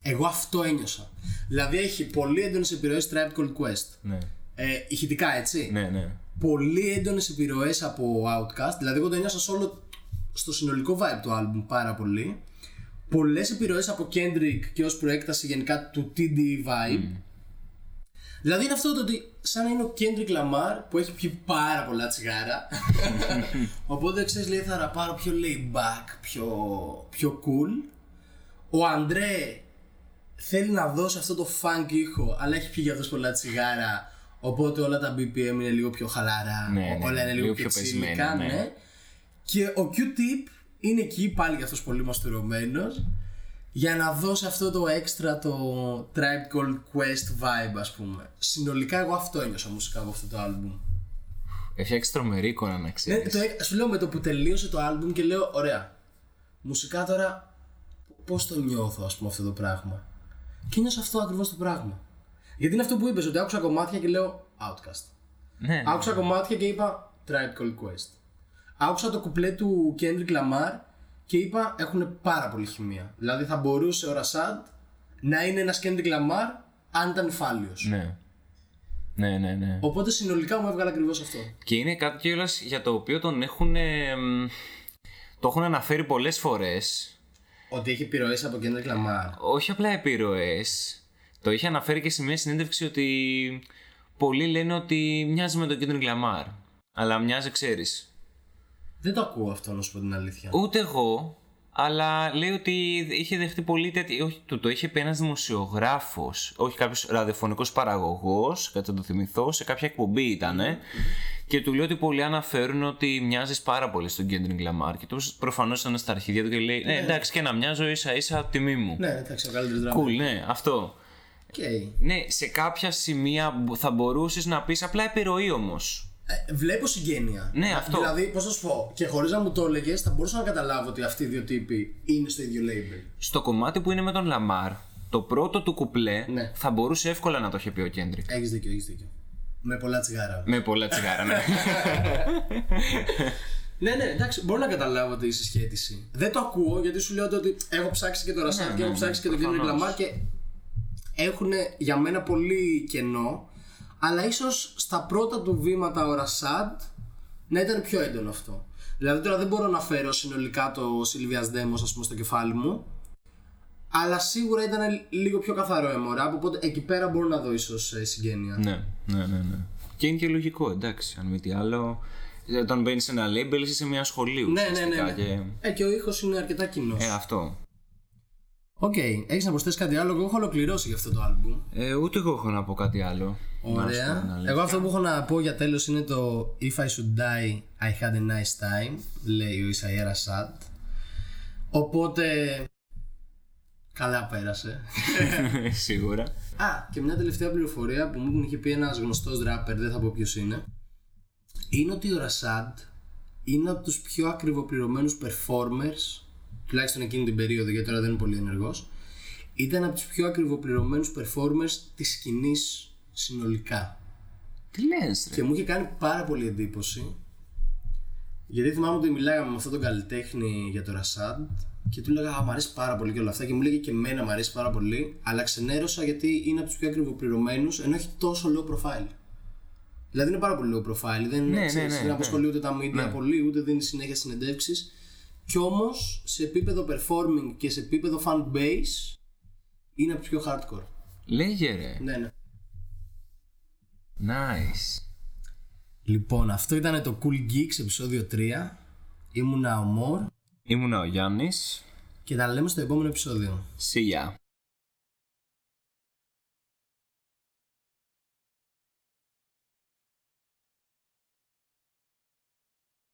Εγώ αυτό ένιωσα. Δηλαδή έχει πολύ έντονες επιρροές Tribe Called Quest. Ναι. Ε, ηχητικά έτσι. Ναι, ναι. Πολύ έντονες επιρροές από OutKast. Δηλαδή εγώ το ένιωσα σε όλο στο συνολικό vibe του άλμπουμ πάρα πολύ. Πολλές επιρροές από Kendrick και ως προέκταση γενικά του τι ντι ι vibe. Mm. Δηλαδή είναι αυτό το ότι σαν να είναι ο Kendrick Lamar που έχει πιει πάρα πολλά τσιγάρα. Οπότε ξέρεις λέει θα ραπάρω πιο laid back, πιο, πιο cool. Ο André θέλει να δώσει αυτό το funk ήχο, αλλά έχει πιει για τόσο πολλά τσιγάρα. Οπότε όλα τα μπι πι εμ είναι λίγο πιο χαλαρά. Ναι, όλα ναι, είναι λίγο, λίγο πιο πεσμένα, ναι. ναι. Και ο Q-Tip είναι εκεί πάλι για αυτός πολύ μαστουρωμένος. για να δώσει αυτό το έξτρα, το Tribe Called Quest vibe, ας πούμε. Συνολικά εγώ αυτό ένιωσα μουσικά από αυτό το άλμπουμ. Έφτιαξε τρομερή εικόνα, να ξέρεις. Ναι, το, σου λέω, με το που τελείωσε το άλμπουμ και λέω ωραία, μουσικά τώρα πώς το νιώθω, ας πούμε, αυτό το πράγμα. Και νιώσα αυτό ακριβώς το πράγμα. Γιατί είναι αυτό που είπες, ότι άκουσα κομμάτια και λέω OutKast. Ναι, άκουσα ναι. κομμάτια και είπα Tribe Called Quest. Άκουσα το κουπλέ του Kendrick Lamar και είπα έχουν πάρα πολύ χημεία. Δηλαδή θα μπορούσε ο Rashad να είναι ένας Kendrick Lamar αν ήταν φάλιος. Ναι. Ναι, ναι, ναι. Οπότε συνολικά μου έβγαλε ακριβώς αυτό. Και είναι κάτι κιόλας για το οποίο τον έχουν. Ε, το έχουν αναφέρει πολλές φορές. Ότι έχει επιρροές από Kendrick Lamar. Όχι απλά επιρροές. Το είχε αναφέρει και σε μια συνέντευξη ότι πολλοί λένε ότι μοιάζει με τον Kendrick Lamar. Αλλά μοιάζει, ξέρεις. Δεν το ακούω αυτό, να σου πω την αλήθεια. Ούτε εγώ, αλλά λέει ότι είχε δεχτεί πολύ τέτοιο. Όχι, το, το είχε πει ένας δημοσιογράφος, όχι κάποιος ραδιοφωνικός παραγωγός, κατά το θυμηθώ, σε κάποια εκπομπή ήτανε. Mm-hmm. Και του λέει ότι πολλοί αναφέρουν ότι μοιάζεις πάρα πολύ στον Kendrick Lamar. Και του προφανώς ήταν στα αρχίδια του και λέει: ναι, ναι, εντάξει, και να μοιάζω ίσα ίσα τιμή μου. Ναι, εντάξει, καλύτερη δράμα. Cool, ναι, αυτό. Okay. Ναι, σε κάποια σημεία θα μπορούσες να πεις απλά επιρροή όμως. Ε, βλέπω συγγένεια. Ναι, αυτό. Δηλαδή, πώς θα σου πω, και χωρίς να μου το έλεγες, θα μπορούσα να καταλάβω ότι αυτοί οι δύο τύποι είναι στο ίδιο label. Στο κομμάτι που είναι με τον Λαμάρ, το πρώτο του κουπλέ, ναι, θα μπορούσε εύκολα να το είχε πει ο Kendrick. Έχεις δίκιο, έχεις δίκιο. Με πολλά τσιγάρα. Με πολλά τσιγάρα, ναι. Ναι, ναι, εντάξει, μπορώ να καταλάβω τη συσχέτιση. Δεν το ακούω, γιατί σου λέω ότι έχω ψάξει και το Rashad, ναι, και ναι, έχω ψάξει ναι, και τον Kendrick Lamar και έχουν για μένα πολύ κενό. Αλλά ίσως στα πρώτα του βήματα ο Rashad να ήταν πιο έντονο αυτό. Δηλαδή τώρα δεν μπορώ να φέρω συνολικά το Cilvia's Demo, ας πούμε, στο κεφάλι μου, αλλά σίγουρα ήταν λίγο πιο καθαρό εμορά. Οπότε εκεί πέρα μπορώ να δω ίσως συγγένεια. Ναι, ναι, ναι, ναι. Και είναι και λογικό, εντάξει, αν μη τι άλλο. Όταν μπαίνεις σε ένα label είσαι σε μια σχολή. Ναι, ναι, ναι, ναι. Και... Ε, και ο ήχος είναι αρκετά κοινός. Ε, αυτό. Οκ, okay, έχεις να προσθέσεις κάτι άλλο? Εγώ έχω ολοκληρώσει για αυτό το άλμπουμ. Ε, ούτε εγώ έχω να πω κάτι άλλο. Ωραία. Πω, εγώ αυτό που έχω να πω για τέλος είναι το If I should die, I had a nice time, λέει ο Isaiah Rashad. Οπότε... καλά πέρασε. Σίγουρα. Α, και μια τελευταία πληροφορία που μου την είχε πει ένας γνωστός rapper, δεν θα πω ποιος είναι, είναι ότι ο Rashad είναι από τους πιο ακριβοπληρωμένους performers, τουλάχιστον εκείνη την περίοδο, γιατί τώρα δεν είναι πολύ ενεργός, ήταν από τους πιο ακριβοπληρωμένους performers της σκηνής συνολικά. Τι λες, ρε. Και μου είχε κάνει πάρα πολύ εντύπωση, γιατί θυμάμαι ότι μιλάγαμε με αυτόν τον καλλιτέχνη για το Rashad και του λέγα μ' αρέσει πάρα πολύ και όλα αυτά, και μου λέγε και εμένα μ' αρέσει πάρα πολύ, αλλά ξενέρωσα γιατί είναι από τους πιο ακριβοπληρωμένους ενώ έχει τόσο low profile. Δηλαδή είναι πάρα πολύ low profile, δεν, ναι, ξέρεις, ναι, ναι, δεν απασχολεί ναι. ούτε τα media ναι. πολύ, ούτε δίνει συνέχεια συνεντεύξεις. Κι όμως σε επίπεδο performing και σε επίπεδο fan base είναι από τους πιο hardcore. Λέγε ρε. Ναι, ναι. Nice. Λοιπόν, αυτό ήταν το Cool Geeks επεισόδιο τρία. Ήμουνα ο Μορ. Ήμουνα ο Γιάννης. Και τα λέμε στο επόμενο επεισόδιο. See ya.